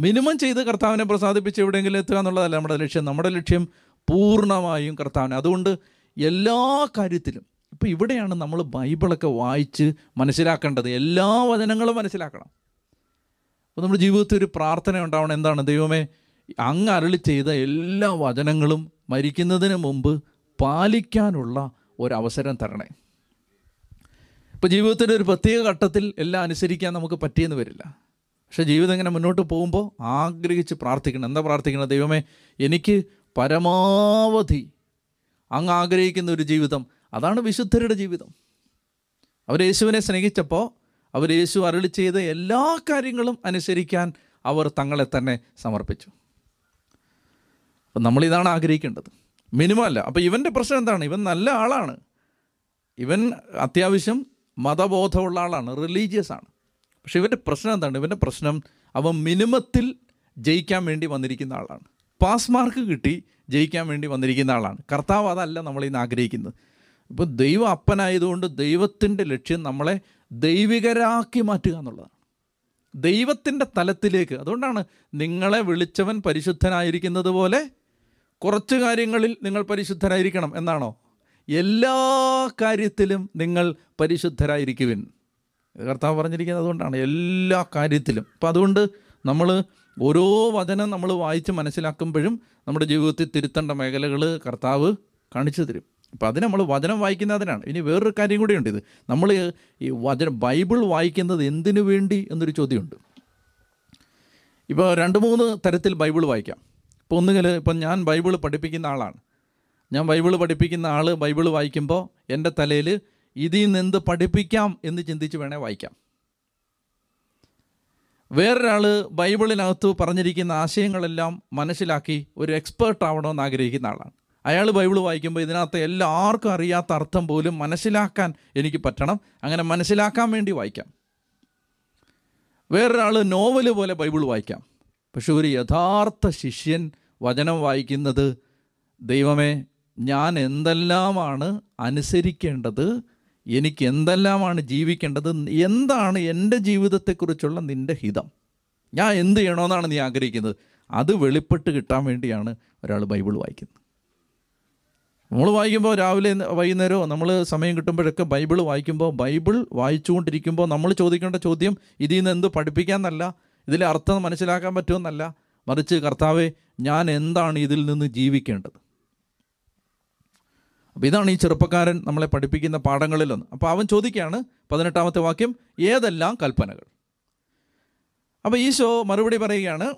മിനിമം ചെയ്ത് കർത്താവിനെ പ്രസാദിപ്പിച്ച് എവിടെയെങ്കിലും എത്തുക എന്നുള്ളതല്ല നമ്മുടെ ലക്ഷ്യം. നമ്മുടെ ലക്ഷ്യം പൂർണ്ണമായും കർത്താവിനെ. അതുകൊണ്ട് എല്ലാ കാര്യത്തിലും ഇപ്പോൾ ഇവിടെയാണ് നമ്മൾ ബൈബിളൊക്കെ വായിച്ച് മനസ്സിലാക്കേണ്ടത്. എല്ലാ വചനങ്ങളും മനസ്സിലാക്കണം. അപ്പോൾ നമ്മുടെ ജീവിതത്തിൽ ഒരു പ്രാർത്ഥന ഉണ്ടാവണം. എന്താണ്? ദൈവമേ, അങ്ങ് അരുളി ചെയ്ത എല്ലാ വചനങ്ങളും മരിക്കുന്നതിന് മുമ്പ് പാലിക്കാനുള്ള ഒരവസരം തരണേ. ഇപ്പോൾ ജീവിതത്തിൻ്റെ ഒരു പ്രത്യേക ഘട്ടത്തിൽ എല്ലാം അനുസരിക്കാൻ നമുക്ക് പറ്റിയെന്ന് വരില്ല. പക്ഷേ ജീവിതം ഇങ്ങനെ മുന്നോട്ട് പോകുമ്പോൾ ആഗ്രഹിച്ച് പ്രാർത്ഥിക്കണം. എന്താ പ്രാർത്ഥിക്കണം? ദൈവമേ, എനിക്ക് പരമാവധി അങ്ങ് ആഗ്രഹിക്കുന്ന ഒരു ജീവിതം. അതാണ് വിശുദ്ധരുടെ ജീവിതം. അവർ യേശുവിനെ സ്നേഹിച്ചപ്പോൾ അവർ യേശു അരുളി ചെയ്ത എല്ലാ കാര്യങ്ങളും അനുസരിക്കാൻ അവർ തങ്ങളെ തന്നെ സമർപ്പിച്ചു. അപ്പം നമ്മളിതാണ് ആഗ്രഹിക്കേണ്ടത്, മിനിമം അല്ല. അപ്പം ഇവൻ്റെ പ്രശ്നം എന്താണ്? ഇവൻ നല്ല ആളാണ്, ഇവൻ അത്യാവശ്യം മതബോധമുള്ള ആളാണ്, റിലീജിയസ് ആണ്. പക്ഷേ ഇവൻ്റെ പ്രശ്നം എന്താണ്? ഇവൻ്റെ പ്രശ്നം അവൻ മിനിമത്തിൽ ജയിക്കാൻ വേണ്ടി വന്നിരിക്കുന്ന ആളാണ്. പാസ് മാർക്ക് കിട്ടി ജയിക്കാൻ വേണ്ടി വന്നിരിക്കുന്ന ആളാണ്. കർത്താവ് അതല്ല നമ്മളിന്ന് ആഗ്രഹിക്കുന്നത്. ഇപ്പോൾ ദൈവം അപ്പനായതുകൊണ്ട് ദൈവത്തിൻ്റെ ലക്ഷ്യം നമ്മളെ ദൈവികരാക്കി മാറ്റുക എന്നുള്ളതാണ്, ദൈവത്തിൻ്റെ തലത്തിലേക്ക്. അതുകൊണ്ടാണ് നിങ്ങളെ വിളിച്ചവൻ പരിശുദ്ധനായിരിക്കുന്നത് പോലെ കുറച്ച് കാര്യങ്ങളിൽ നിങ്ങൾ പരിശുദ്ധരായിരിക്കണം. എന്നാണോ? എല്ലാ കാര്യത്തിലും നിങ്ങൾ പരിശുദ്ധരായിരിക്കുവിൻ. കർത്താവ് പറഞ്ഞിരിക്കുന്നത് അതുകൊണ്ടാണ്, എല്ലാ കാര്യത്തിലും. അപ്പം അതുകൊണ്ട് നമ്മൾ ഓരോ വചനം നമ്മൾ വായിച്ച് മനസ്സിലാക്കുമ്പോഴും നമ്മുടെ ജീവിതത്തിൽ തിരുത്തേണ്ട മേഖലകൾ കർത്താവ് കാണിച്ചു തരും. അപ്പോൾ അത് നമ്മൾ വചനം വായിക്കുന്നതിനാണ്. ഇനി വേറൊരു കാര്യം കൂടിയുണ്ട്. ഇത് നമ്മൾ ഈ വചനം ബൈബിൾ വായിക്കുന്നത് എന്തിനു വേണ്ടി എന്നൊരു ചോദ്യമുണ്ട്. ഇപ്പോൾ രണ്ട് മൂന്ന് തരത്തിൽ ബൈബിൾ വായിക്കാം. ഇപ്പോൾ ഒന്നുകിൽ ഇപ്പം ഞാൻ ബൈബിൾ പഠിപ്പിക്കുന്ന ആളാണ്. ഞാൻ ബൈബിൾ പഠിപ്പിക്കുന്ന ആൾ ബൈബിൾ വായിക്കുമ്പോൾ എൻ്റെ തലയിൽ ഇതിൽ നിന്ന് എന്ത് പഠിപ്പിക്കാം എന്ന് ചിന്തിച്ച് വേണേൽ വായിക്കാം. വേറൊരാൾ ബൈബിളിനകത്ത് പറഞ്ഞിരിക്കുന്ന ആശയങ്ങളെല്ലാം മനസ്സിലാക്കി ഒരു എക്സ്പേർട്ട് ആവണമെന്ന് ആഗ്രഹിക്കുന്ന ആളാണ്. അയാൾ ബൈബിൾ വായിക്കുമ്പോൾ ഇതിനകത്ത് എല്ലാവർക്കും അറിയാത്ത അർത്ഥം പോലും മനസ്സിലാക്കാൻ എനിക്ക് പറ്റണം, അങ്ങനെ മനസ്സിലാക്കാൻ വേണ്ടി വായിക്കാം. വേറൊരാൾ നോവൽ പോലെ ബൈബിൾ വായിക്കാം. പക്ഷെ ഒരു യഥാർത്ഥ ശിഷ്യൻ വചനം വായിക്കുന്നത്, ദൈവമേ, ഞാൻ എന്തെല്ലാമാണ് അനുസരിക്കേണ്ടത്, എനിക്ക് എന്തെല്ലാമാണ് ജീവിക്കേണ്ടത്, എന്താണ് എൻ്റെ ജീവിതത്തെക്കുറിച്ചുള്ള നിൻ്റെ ഹിതം, ഞാൻ എന്ത് ചെയ്യണമെന്നാണ് നീ ആഗ്രഹിക്കുന്നത്, അത് വെളിപ്പെട്ട് കിട്ടാൻ വേണ്ടിയാണ് ഒരാൾ ബൈബിൾ വായിക്കുന്നത്. നമ്മൾ വായിക്കുമ്പോൾ രാവിലെ വൈകുന്നേരമോ നമ്മൾ സമയം കിട്ടുമ്പോഴൊക്കെ ബൈബിൾ വായിക്കുമ്പോൾ, ബൈബിൾ വായിച്ചുകൊണ്ടിരിക്കുമ്പോൾ നമ്മൾ ചോദിക്കേണ്ട ചോദ്യം ഇതിൽ നിന്ന് എന്ത് പഠിപ്പിക്കാമെന്നല്ല, ഇതിലെ അർത്ഥം മനസ്സിലാക്കാൻ പറ്റുമെന്നല്ല, മറിച്ച് കർത്താവെ, ഞാൻ എന്താണ് ഇതിൽ നിന്ന് ജീവിക്കേണ്ടത്. അപ്പോൾ ഇതാണ് ഈ ചെറുപ്പക്കാരൻ നമ്മളെ പഠിപ്പിക്കുന്ന പാഠങ്ങളിലൊന്ന്. അപ്പോൾ അവൻ ചോദിക്കുകയാണ്, പതിനെട്ടാമത്തെ വാക്യം, ഏതെല്ലാം കൽപ്പനകൾ? അപ്പോൾ ഈശോ മറുപടി പറയുകയാണ്,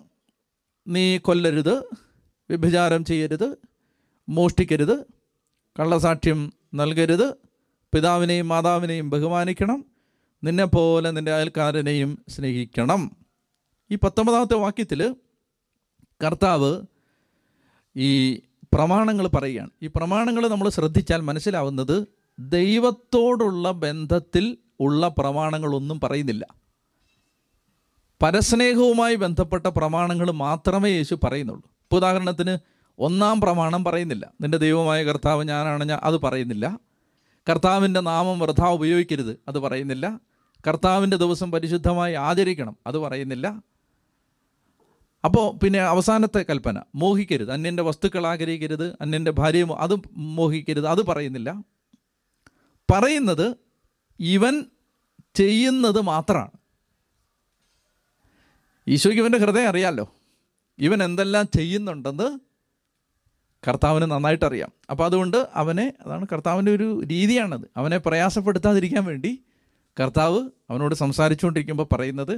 നീ കൊല്ലരുത്, വ്യഭിചാരം ചെയ്യരുത്, മോഷ്ടിക്കരുത്, കള്ളസാക്ഷ്യം നൽകരുത്, പിതാവിനെയും മാതാവിനെയും ബഹുമാനിക്കണം, നിന്നെപ്പോലെ നിൻ്റെ അയൽക്കാരനെയും സ്നേഹിക്കണം. ഈ പത്തൊമ്പതാമത്തെ വാക്യത്തിൽ കർത്താവ് ഈ പ്രമാണങ്ങൾ പറയുകയാണ്. ഈ പ്രമാണങ്ങൾ നമ്മൾ ശ്രദ്ധിച്ചാൽ മനസ്സിലാവുന്നത് ദൈവത്തോടുള്ള ബന്ധത്തിൽ ഉള്ള പ്രമാണങ്ങളൊന്നും പറയുന്നില്ല. പരസ്നേഹവുമായി ബന്ധപ്പെട്ട പ്രമാണങ്ങൾ മാത്രമേ യേശു പറയുന്നുള്ളൂ. ഇപ്പോൾ ഉദാഹരണത്തിന് ഒന്നാം പ്രമാണം പറയുന്നില്ല, നിൻ്റെ ദൈവമായ കർത്താവ് ഞാനാണ് ഞാൻ അത് പറയുന്നില്ല. കർത്താവിൻ്റെ നാമം വൃഥാ ഉപയോഗിക്കരുത് അത് പറയുന്നില്ല. കർത്താവിൻ്റെ ദിവസം പരിശുദ്ധമായി ആചരിക്കണം അത് പറയുന്നില്ല. അപ്പോൾ പിന്നെ അവസാനത്തെ കൽപ്പന മോഹിക്കരുത്, അന്യൻ്റെ വസ്തുക്കൾ ആഗ്രഹിക്കരുത്, അന്യൻ്റെ ഭാര്യയും അത് മോഹിക്കരുത് അത് പറയുന്നില്ല. പറയുന്നത് ഇവൻ ചെയ്യുന്നത് മാത്രമാണ്. ഈശോയ്ക്ക് ഇവൻ്റെ ഹൃദയം അറിയാമല്ലോ, ഇവൻ എന്തെല്ലാം ചെയ്യുന്നുണ്ടെന്ന് കർത്താവിന് നന്നായിട്ടറിയാം. അപ്പോൾ അതുകൊണ്ട് അവനെ, അതാണ് കർത്താവിൻ്റെ ഒരു രീതിയാണത്, അവനെ പ്രയാസപ്പെടുത്താതിരിക്കാൻ വേണ്ടി കർത്താവ് അവനോട് സംസാരിച്ചുകൊണ്ടിരിക്കുമ്പോൾ പറയുന്നത്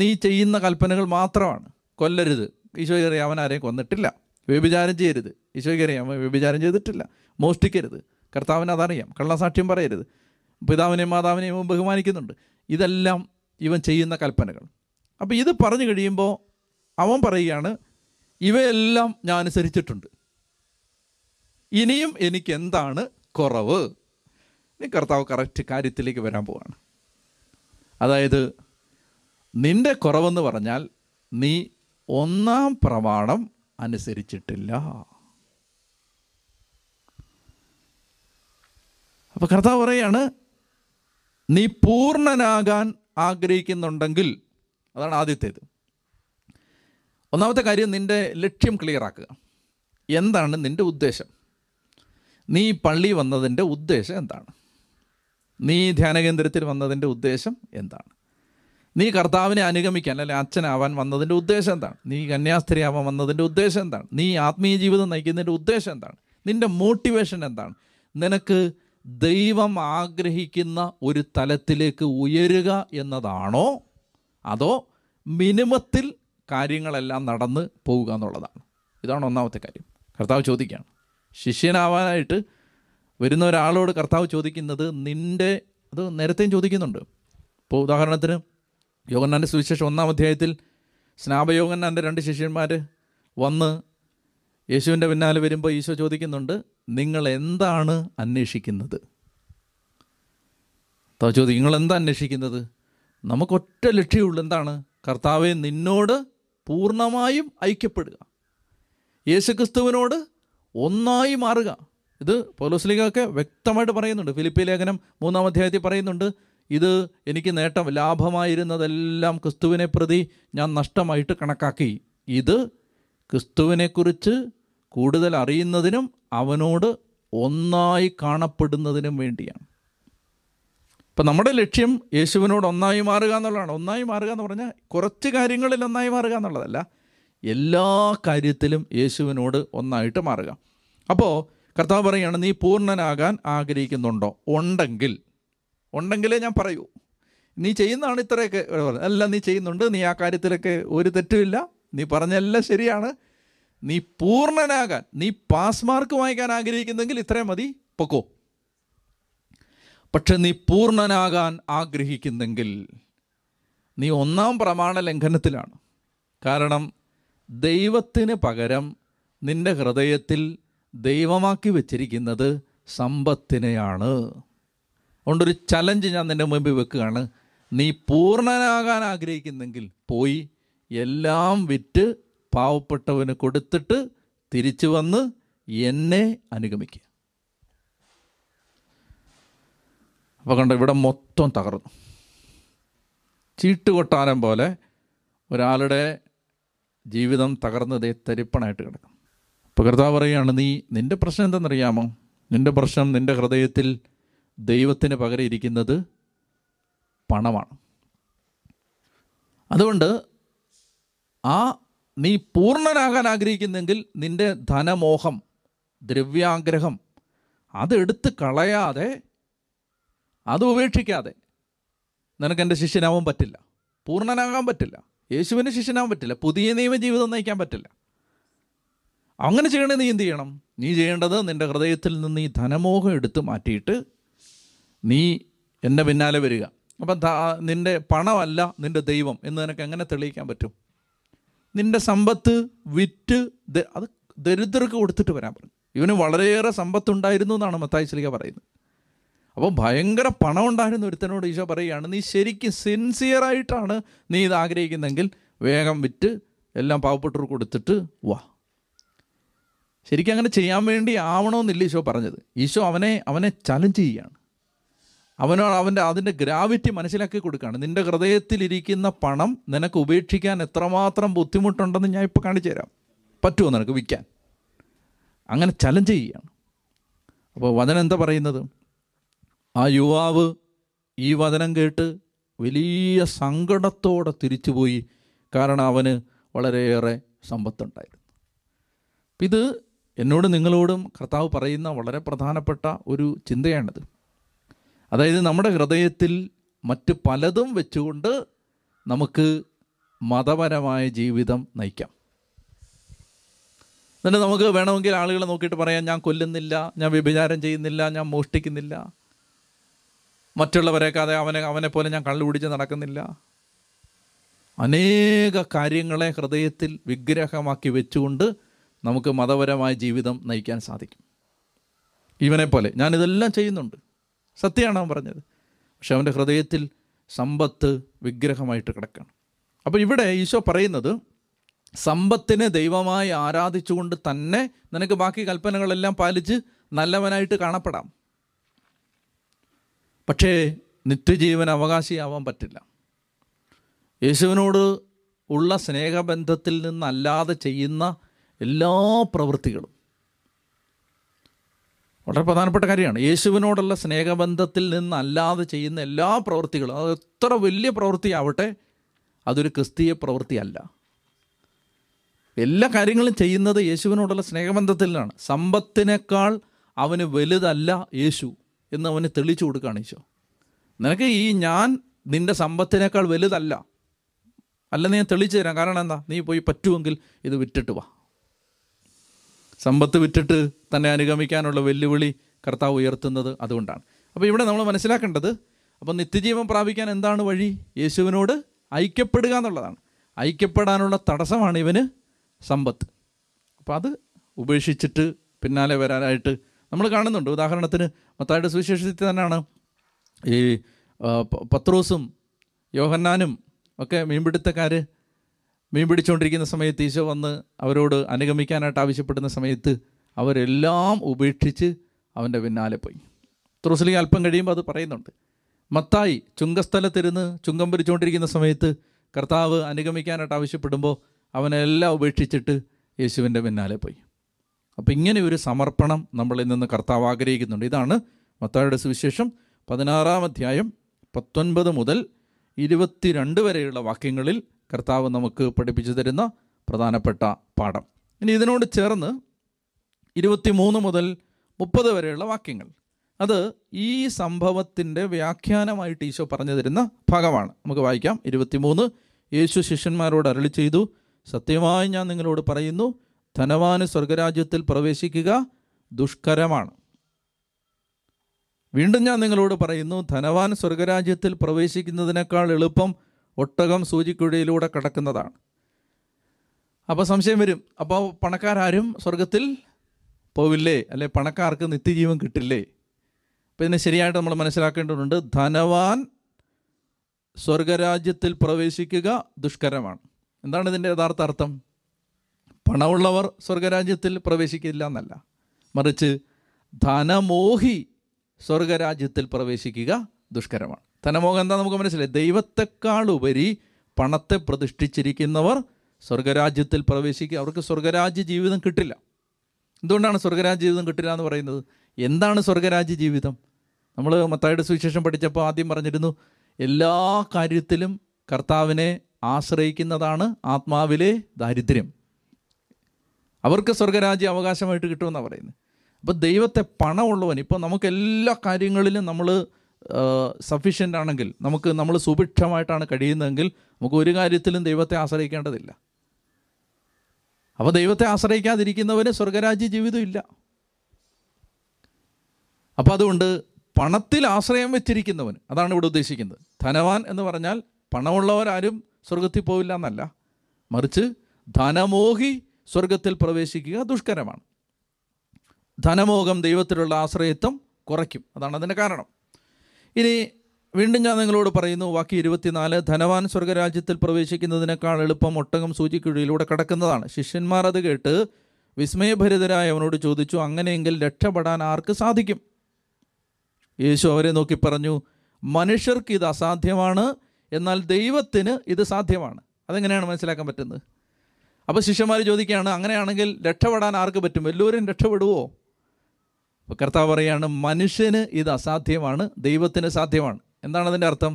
നീ ചെയ്യുന്ന കൽപ്പനകൾ മാത്രമാണ്. കൊല്ലരുത്, ഈശോയ്ക്കറിയാം അവൻ ആരെയും കൊന്നിട്ടില്ല. വ്യഭിചാരം ചെയ്യരുത്, ഈശോയ്ക്കറിയാം അവൻ വ്യഭിചാരം ചെയ്തിട്ടില്ല. മോഷ്ടിക്കരുത്, കർത്താവിന് അതറിയാം. കള്ളസാക്ഷ്യം പറയരുത്, പിതാവിനെയും മാതാവിനെയും അവൻ ബഹുമാനിക്കുന്നുണ്ട്. ഇതെല്ലാം ഇവൻ ചെയ്യുന്ന കൽപ്പനകൾ. അപ്പോൾ ഇത് പറഞ്ഞു കഴിയുമ്പോൾ അവൻ പറയുകയാണ് ഇവയെല്ലാം ഞാൻ അനുസരിച്ചിട്ടുണ്ട്, ഇനിയും എനിക്കെന്താണ് കുറവ്? ഇനി കർത്താവ് കറക്റ്റ് കാര്യത്തിലേക്ക് വരാൻ പോവാണ്. അതായത് നിൻ്റെ കുറവെന്ന് പറഞ്ഞാൽ നീ ഒന്നാം പ്രമാണം അനുസരിച്ചിട്ടില്ല. അപ്പോൾ കർത്താവ് പറയാണ് നീ പൂർണ്ണനാകാൻ ആഗ്രഹിക്കുന്നുണ്ടെങ്കിൽ, അതാണ് ആദ്യത്തേത്. ഒന്നാമത്തെ കാര്യം നിൻ്റെ ലക്ഷ്യം ക്ലിയറാക്കുക. എന്താണ് നിൻ്റെ ഉദ്ദേശം? നീ പള്ളി വന്നതിൻ്റെ ഉദ്ദേശം എന്താണ്? നീ ധ്യാനകേന്ദ്രത്തിൽ വന്നതിൻ്റെ ഉദ്ദേശം എന്താണ്? നീ കർത്താവിനെ അനുഗമിക്കാൻ അല്ലെങ്കിൽ അച്ഛനാവാൻ വന്നതിൻ്റെ ഉദ്ദേശം എന്താണ്? നീ കന്യാസ്ത്രീയാവാൻ വന്നതിൻ്റെ ഉദ്ദേശം എന്താണ്? നീ ആത്മീയ ജീവിതം നയിക്കുന്നതിൻ്റെ ഉദ്ദേശം എന്താണ്? നിൻ്റെ മോട്ടിവേഷൻ എന്താണ്? നിനക്ക് ദൈവം ആഗ്രഹിക്കുന്ന ഒരു തലത്തിലേക്ക് ഉയരുക എന്നതാണോ, അതോ മിനിമത്തിൽ കാര്യങ്ങളെല്ലാം നടന്ന് പോവുക എന്നുള്ളതാണ്? ഇതാണ് ഒന്നാമത്തെ കാര്യം. കർത്താവ് ചോദിക്കുകയാണ്, ശിഷ്യനാവാനായിട്ട് വരുന്ന ഒരാളോട് കർത്താവ് ചോദിക്കുന്നത് നിൻ്റെ, അത് നേരത്തെയും ചോദിക്കുന്നുണ്ട്. ഇപ്പോൾ ഉദാഹരണത്തിന് യോഹന്നാൻ്റെ സുവിശേഷം ഒന്നാം അധ്യായത്തിൽ സ്നാപയോഹന്നാൻ്റെ രണ്ട് ശിഷ്യന്മാർ വന്ന് യേശുവിൻ്റെ പിന്നാലെ വരുമ്പോൾ ഈശോ ചോദിക്കുന്നുണ്ട്, നിങ്ങൾ എന്താണ് അന്വേഷിക്കുന്നത്? കർത്താവ് ചോദിക്കും, നിങ്ങളെന്താ അന്വേഷിക്കുന്നത്? നമുക്കൊറ്റ ലക്ഷ്യമുള്ളൂ, എന്താണ്? കർത്താവെ, നിന്നോട് പൂർണ്ണമായും ഐക്യപ്പെടുക, യേശുക്രിസ്തുവിനോട് ഒന്നായി മാറുക. ഇത് പൗലോസ്ലീഹയൊക്കെ വ്യക്തമായിട്ട് പറയുന്നുണ്ട്. ഫിലിപ്പി ലേഖനം മൂന്നാം അധ്യായത്തിൽ പറയുന്നുണ്ട്, ഇത് എനിക്ക് നേട്ടം, ലാഭമായിരുന്നതെല്ലാം ക്രിസ്തുവിനെ പ്രതി ഞാൻ നഷ്ടമായിട്ട് കണക്കാക്കി, ഇത് ക്രിസ്തുവിനെക്കുറിച്ച് കൂടുതൽ അറിയുന്നതിനും അവനോട് ഒന്നായി കാണപ്പെടുന്നതിനും വേണ്ടിയാണ്. അപ്പം നമ്മുടെ ലക്ഷ്യം യേശുവിനോട് ഒന്നായി മാറുക എന്നുള്ളതാണ്. ഒന്നായി മാറുക എന്ന് പറഞ്ഞാൽ കുറച്ച് കാര്യങ്ങളിൽ ഒന്നായി മാറുക എന്നുള്ളതല്ല, എല്ലാ കാര്യത്തിലും യേശുവിനോട് ഒന്നായിട്ട് മാറുക. അപ്പോൾ കർത്താവ് പറയുകയാണ് നീ പൂർണ്ണനാകാൻ ആഗ്രഹിക്കുന്നുണ്ടോ? ഉണ്ടെങ്കിൽ ഉണ്ടെങ്കിലേ ഞാൻ പറയൂ. നീ ചെയ്യുന്നതാണ് ഇത്രയൊക്കെ, എല്ലാം നീ ചെയ്യുന്നുണ്ട്, നീ ആ കാര്യത്തിലൊക്കെ ഒരു തെറ്റുമില്ല, നീ പറഞ്ഞെല്ലാം ശരിയാണ്. നീ പൂർണ്ണനാകാൻ, നീ പാസ് മാർക്ക് വാങ്ങിക്കാൻ ആഗ്രഹിക്കുന്നെങ്കിൽ ഇത്രയും മതി, പൊക്കോ. പക്ഷെ നീ പൂർണ്ണനാകാൻ ആഗ്രഹിക്കുന്നെങ്കിൽ നീ ഒന്നാം പ്രമാണ ലംഘനത്തിലാണ്. കാരണം ദൈവത്തിന് പകരം നിൻ്റെ ഹൃദയത്തിൽ ദൈവമാക്കി വച്ചിരിക്കുന്നത് സമ്പത്തിനെയാണ്. അതുകൊണ്ടൊരു ചലഞ്ച് ഞാൻ നിൻ്റെ മുമ്പിൽ വെക്കുകയാണ്. നീ പൂർണ്ണനാകാൻ ആഗ്രഹിക്കുന്നെങ്കിൽ പോയി എല്ലാം വിറ്റ് പാവപ്പെട്ടവന് കൊടുത്തിട്ട് തിരിച്ചു വന്ന് എന്നെ അനുഗമിക്കുക. അപ്പോൾ കണ്ടോ, ഇവിടെ മൊത്തം തകർന്നു. ചീട്ടുകൊട്ടാരം പോലെ ഒരാളുടെ ജീവിതം തകർന്നതേ തരിപ്പണായിട്ട് കിടക്കും. അപ്പോൾ കർത്താവ് പറയുകയാണ് നീ, നിൻ്റെ പ്രശ്നം എന്തെന്നറിയാമോ? നിൻ്റെ പ്രശ്നം നിൻ്റെ ഹൃദയത്തിൽ ദൈവത്തിന് പകരം ഇരിക്കുന്നത് പണമാണ്. അതുകൊണ്ട് ആ നീ പൂർണ്ണനാകാൻ ആഗ്രഹിക്കുന്നെങ്കിൽ നിൻ്റെ ധനമോഹം, ദ്രവ്യാഗ്രഹം, അതെടുത്ത് കളയാതെ, അത് ഉപേക്ഷിക്കാതെ നിനക്കെൻ്റെ ശിഷ്യനാവാൻ പറ്റില്ല, പൂർണ്ണനാകാൻ പറ്റില്ല, യേശുവിന് ശിഷ്യനാവാൻ പറ്റില്ല, പുതിയ നിയമജീവിതം നയിക്കാൻ പറ്റില്ല. അങ്ങനെ ചെയ്യണേ നീ എന്ത് ചെയ്യണം? നീ ചെയ്യേണ്ടത് നിൻ്റെ ഹൃദയത്തിൽ നിന്ന് ഈ ധനമോഹം എടുത്ത് മാറ്റിയിട്ട് നീ എൻ്റെ പിന്നാലെ വരിക. അപ്പം നിൻ്റെ പണമല്ല നിൻ്റെ ദൈവം എന്ന് നിനക്ക് എങ്ങനെ തെളിയിക്കാൻ പറ്റും? നിന്റെ സമ്പത്ത് വിറ്റ് അത് ദരിദ്രർക്ക് കൊടുത്തിട്ട് വരാൻ പറഞ്ഞു. ഇവന് വളരെയേറെ സമ്പത്തുണ്ടായിരുന്നു എന്നാണ് മത്തായി ശ്ലീഹ പറയുന്നത്. അപ്പോൾ ഭയങ്കര പണം ഉണ്ടായിരുന്ന ഒരുത്തനോട് ഈശോ പറയുകയാണ്, നീ ശരിക്കും സിൻസിയറായിട്ടാണ് നീ ഇത് ആഗ്രഹിക്കുന്നെങ്കിൽ വേഗം വിറ്റ് എല്ലാം പാവപ്പെട്ടവർക്ക് കൊടുത്തിട്ട് വാ. ശരിക്കും അങ്ങനെ ചെയ്യാൻ വേണ്ടി ആവണമെന്നില്ല ഈശോ പറഞ്ഞത്. ഈശോ അവനെ അവനെ ചലഞ്ച് ചെയ്യുകയാണ്, അവനോ അവൻ്റെ അതിൻ്റെ ഗ്രാവിറ്റി മനസ്സിലാക്കി കൊടുക്കുകയാണ്. നിൻ്റെ ഹൃദയത്തിലിരിക്കുന്ന പണം നിനക്ക് ഉപേക്ഷിക്കാൻ എത്രമാത്രം ബുദ്ധിമുട്ടുണ്ടെന്ന് ഞാൻ ഇപ്പോൾ കാണിച്ചു തരാം, പറ്റുമോ നിനക്ക് വിൽക്കാൻ? അങ്ങനെ ചലഞ്ച് ചെയ്യുകയാണ്. അപ്പോൾ വചനം എന്താ പറയുന്നത്? ആ യുവാവ് ഈ വചനം കേട്ട് വലിയ സങ്കടത്തോടെ തിരിച്ചുപോയി, കാരണം അവന് വളരെയേറെ സമ്പത്തുണ്ടായിരുന്നു. ഇത് എന്നോട് നിങ്ങളോടും കർത്താവ് പറയുന്ന വളരെ പ്രധാനപ്പെട്ട ഒരു ചിന്തയാണിത്. അതായത് നമ്മുടെ ഹൃദയത്തിൽ മറ്റ് പലതും വെച്ചുകൊണ്ട് നമുക്ക് മതപരമായ ജീവിതം നയിക്കാം. എന്നിട്ട് നമുക്ക് വേണമെങ്കിൽ ആളുകളെ നോക്കിയിട്ട് പറയാം, ഞാൻ കൊല്ലുന്നില്ല, ഞാൻ വ്യഭിചാരം ചെയ്യുന്നില്ല, ഞാൻ മോഷ്ടിക്കുന്നില്ല, മറ്റുള്ളവരെയൊക്കെ അതെ അവനെ അവനെ പോലെ ഞാൻ കള്ളുപിടിച്ച് നടക്കുന്നില്ല. അനേക കാര്യങ്ങളെ ഹൃദയത്തിൽ വിഗ്രഹമാക്കി വെച്ചുകൊണ്ട് നമുക്ക് മതപരമായ ജീവിതം നയിക്കാൻ സാധിക്കും. ഇവനെ പോലെ ഞാനിതെല്ലാം ചെയ്യുന്നുണ്ട്, സത്യമാണ് അവൻ പറഞ്ഞത്, പക്ഷെ അവൻ്റെ ഹൃദയത്തിൽ സമ്പത്ത് വിഗ്രഹമായിട്ട് കിടക്കുകയാണ്. അപ്പോൾ ഇവിടെ ഈശോ പറയുന്നത്, സമ്പത്തിനെ ദൈവമായി ആരാധിച്ചുകൊണ്ട് തന്നെ നിനക്ക് ബാക്കി കൽപ്പനകളെല്ലാം പാലിച്ച് നല്ലവനായിട്ട് കാണപ്പെടാം, പക്ഷേ നിത്യജീവൻ അവകാശിയാവാൻ പറ്റില്ല. യേശുവിനോട് ഉള്ള സ്നേഹബന്ധത്തിൽ നിന്നല്ലാതെ ചെയ്യുന്ന എല്ലാ പ്രവൃത്തികളും വളരെ പ്രധാനപ്പെട്ട കാര്യമാണ്. യേശുവിനോടുള്ള സ്നേഹബന്ധത്തിൽ നിന്നല്ലാതെ ചെയ്യുന്ന എല്ലാ പ്രവൃത്തികളും, അത് എത്ര വലിയ പ്രവൃത്തിയാവട്ടെ, അതൊരു ക്രിസ്തീയ പ്രവൃത്തിയല്ല. എല്ലാ കാര്യങ്ങളും ചെയ്യുന്നത് യേശുവിനോടുള്ള സ്നേഹബന്ധത്തിലാണ്. സമ്പത്തിനേക്കാൾ അവന് വലുതല്ല യേശു എന്ന് അവന് തെളിയിച്ചു കൊടുക്കുകയാണ് ഈശോ. നിനക്ക് ഈ ഞാൻ നിൻ്റെ സമ്പത്തിനേക്കാൾ വലുതല്ല അല്ലെന്ന് ഞാൻ തെളിയിച്ചു തരാം. കാരണം എന്താ? നീ പോയി പറ്റുമെങ്കിൽ ഇത് വിറ്റിട്ട് വാ. സമ്പത്ത് വിറ്റിട്ട് തന്നെ അനുഗമിക്കാനുള്ള വെല്ലുവിളി കർത്താവ് ഉയർത്തുന്നത് അതുകൊണ്ടാണ്. അപ്പോൾ ഇവിടെ നമ്മൾ മനസ്സിലാക്കേണ്ടത്, അപ്പോൾ നിത്യജീവൻ പ്രാപിക്കാൻ എന്താണ് വഴി? യേശുവിനോട് ഐക്യപ്പെടുക എന്നുള്ളതാണ്. ഐക്യപ്പെടാനുള്ള തടസ്സമാണ് ഇവന് സമ്പത്ത്. അപ്പോൾ അത് ഉപേക്ഷിച്ചിട്ട് പിന്നാലെ വരാനായിട്ട് നമ്മൾ കാണുന്നുണ്ട്. ഉദാഹരണത്തിന് മത്തായിയുടെ സുവിശേഷത്തിൽ തന്നെയാണ് ഈ പത്രോസും യോഹന്നാനും ഒക്കെ മീൻപിടുത്തക്കാർ മീൻ പിടിച്ചുകൊണ്ടിരിക്കുന്ന സമയത്ത് ഈശോ വന്ന് അവരോട് അനുഗമിക്കാനായിട്ട് ആവശ്യപ്പെടുന്ന സമയത്ത് അവരെല്ലാം ഉപേക്ഷിച്ച് അവൻ്റെ പിന്നാലെ പോയി. പത്രോസിലേക്ക് അല്പം കഴിയുമ്പോൾ അത് പറയുന്നുണ്ട്. മത്തായി ചുങ്കസ്ഥലത്തിരുന്ന് ചുങ്കം പിരിച്ചുകൊണ്ടിരിക്കുന്ന സമയത്ത് കർത്താവ് അനുഗമിക്കാനായിട്ട് ആവശ്യപ്പെടുമ്പോൾ അവനെല്ലാം ഉപേക്ഷിച്ചിട്ട് യേശുവിൻ്റെ പിന്നാലെ പോയി. അപ്പോൾ ഇങ്ങനെ ഒരു സമർപ്പണം നമ്മളിൽ നിന്ന് കർത്താവ് ആഗ്രഹിക്കുന്നുണ്ട്. ഇതാണ് മത്തായിയുടെ സുവിശേഷം പതിനാറാം അധ്യായം പത്തൊൻപത് മുതൽ ഇരുപത്തിരണ്ട് വരെയുള്ള വാക്യങ്ങളിൽ കർത്താവ് നമുക്ക് പഠിപ്പിച്ചു തരുന്ന പ്രധാനപ്പെട്ട പാഠം. ഇനി ഇതിനോട് ചേർന്ന് ഇരുപത്തിമൂന്ന് മുതൽ മുപ്പത് വരെയുള്ള വാക്യങ്ങൾ, അത് ഈ സംഭവത്തിൻ്റെ വ്യാഖ്യാനമായിട്ട് ഈശോ പറഞ്ഞു തരുന്ന ഭാഗമാണ്. നമുക്ക് വായിക്കാം. ഇരുപത്തിമൂന്ന്: യേശു ശിഷ്യന്മാരോട് അരുളി ചെയ്തു, സത്യമായി ഞാൻ നിങ്ങളോട് പറയുന്നു, ധനവാന് സ്വർഗരാജ്യത്തിൽ പ്രവേശിക്കുക ദുഷ്കരമാണ്. വീണ്ടും ഞാൻ നിങ്ങളോട് പറയുന്നു, ധനവാൻ സ്വർഗരാജ്യത്തിൽ പ്രവേശിക്കുന്നതിനേക്കാൾ എളുപ്പം ഒട്ടകം സൂചിക്കുഴയിലൂടെ കടക്കുന്നതാണ്. അപ്പോൾ സംശയം വരും, അപ്പോൾ പണക്കാരും സ്വർഗത്തിൽ പോവില്ലേ, അല്ലെ പണക്കാർക്ക് നിത്യജീവൻ കിട്ടില്ലേ? അപ്പോൾ ഇതിനെ ശരിയായിട്ട് നമ്മൾ മനസ്സിലാക്കേണ്ടതുണ്ട്. ധനവാൻ സ്വർഗരാജ്യത്തിൽ പ്രവേശിക്കുക ദുഷ്കരമാണ്. എന്താണ് ഇതിൻ്റെ യഥാർത്ഥ അർത്ഥം? പണമുള്ളവർ സ്വർഗരാജ്യത്തിൽ പ്രവേശിക്കില്ല എന്നല്ല, മറിച്ച് ധനമോഹി സ്വർഗരാജ്യത്തിൽ പ്രവേശിക്കുക ദുഷ്കരമാണ്. ധനമോഹം എന്താ നമുക്ക് മനസ്സിലായി? ദൈവത്തെക്കാളുപരി പണത്തെ പ്രതിഷ്ഠിച്ചിരിക്കുന്നവർ സ്വർഗരാജ്യത്തിൽ പ്രവേശിക്കുക, അവർക്ക് സ്വർഗരാജ്യ ജീവിതം കിട്ടില്ല. എന്തുകൊണ്ടാണ് സ്വർഗരാജ്യ ജീവിതം കിട്ടില്ല എന്ന് പറയുന്നത്? എന്താണ് സ്വർഗരാജ്യ ജീവിതം? നമ്മൾ മത്തായിയുടെ സുവിശേഷം പഠിച്ചപ്പോൾ ആദ്യം പറഞ്ഞിരുന്നു, എല്ലാ കാര്യത്തിലും കർത്താവിനെ ആശ്രയിക്കുന്നതാണ് ആത്മാവിലെ ദാരിദ്ര്യം. അവർക്ക് സ്വർഗരാജ്യ അവകാശമായിട്ട് കിട്ടുമെന്നാണ് പറയുന്നത്. അപ്പോൾ ദൈവത്തെ പണമുള്ളവൻ, ഇപ്പോൾ നമുക്ക് എല്ലാ കാര്യങ്ങളിലും നമ്മൾ സഫിഷ്യൻ്റ് ആണെങ്കിൽ, നമുക്ക് നമ്മൾ സുഭിക്ഷമായിട്ടാണ് കഴിയുന്നതെങ്കിൽ നമുക്ക് ഒരു കാര്യത്തിലും ദൈവത്തെ ആശ്രയിക്കേണ്ടതില്ല. അപ്പോൾ ദൈവത്തെ ആശ്രയിക്കാതിരിക്കുന്നവന് സ്വർഗരാജ്യ ജീവിതം ഇല്ല. അപ്പോൾ അതുകൊണ്ട് പണത്തിൽ ആശ്രയം വെച്ചിരിക്കുന്നവൻ, അതാണ് ഇവിടെ ഉദ്ദേശിക്കുന്നത്. ധനവാൻ എന്ന് പറഞ്ഞാൽ പണമുള്ളവരാരും സ്വർഗത്തിൽ പോവില്ല എന്നല്ല, മറിച്ച് ധനമോഹി സ്വർഗത്തിൽ പ്രവേശിക്കുക ദുഷ്കരമാണ്. ധനമോഹം ദൈവത്തിലുള്ള ആശ്രയത്വം കുറയ്ക്കും. അതാണ് അതിൻ്റെ കാരണം. ഇനി വീണ്ടും ഞാൻ നിങ്ങളോട് പറയുന്നു, വാക്യ ഇരുപത്തിനാല്, ധനവാൻ സ്വർഗരാജ്യത്തിൽ പ്രവേശിക്കുന്നതിനേക്കാൾ എളുപ്പം ഒട്ടകം സൂചിക്കുഴിയിലൂടെ കടക്കുന്നതാണ്. ശിഷ്യന്മാർ അത് കേട്ട് വിസ്മയഭരിതരായ അവനോട് ചോദിച്ചു, അങ്ങനെയെങ്കിൽ രക്ഷപ്പെടാൻ ആർക്ക് സാധിക്കും? യേശു അവരെ നോക്കി പറഞ്ഞു, മനുഷ്യർക്ക് ഇത് അസാധ്യമാണ്, എന്നാൽ ദൈവത്തിന് ഇത് സാധ്യമാണ്. അതെങ്ങനെയാണ് മനസ്സിലാക്കാൻ പറ്റുന്നത്? അപ്പോൾ ശിഷ്യന്മാർ ചോദിക്കുകയാണ്, അങ്ങനെയാണെങ്കിൽ രക്ഷപ്പെടാൻ ആർക്ക് പറ്റും? എല്ലാവരും രക്ഷപ്പെടുവോ? അപ്പോൾ കർത്താവ് പറയുകയാണ്, മനുഷ്യന് ഇത് അസാധ്യമാണ്, ദൈവത്തിന് സാധ്യമാണ്. എന്താണ് അതിൻ്റെ അർത്ഥം?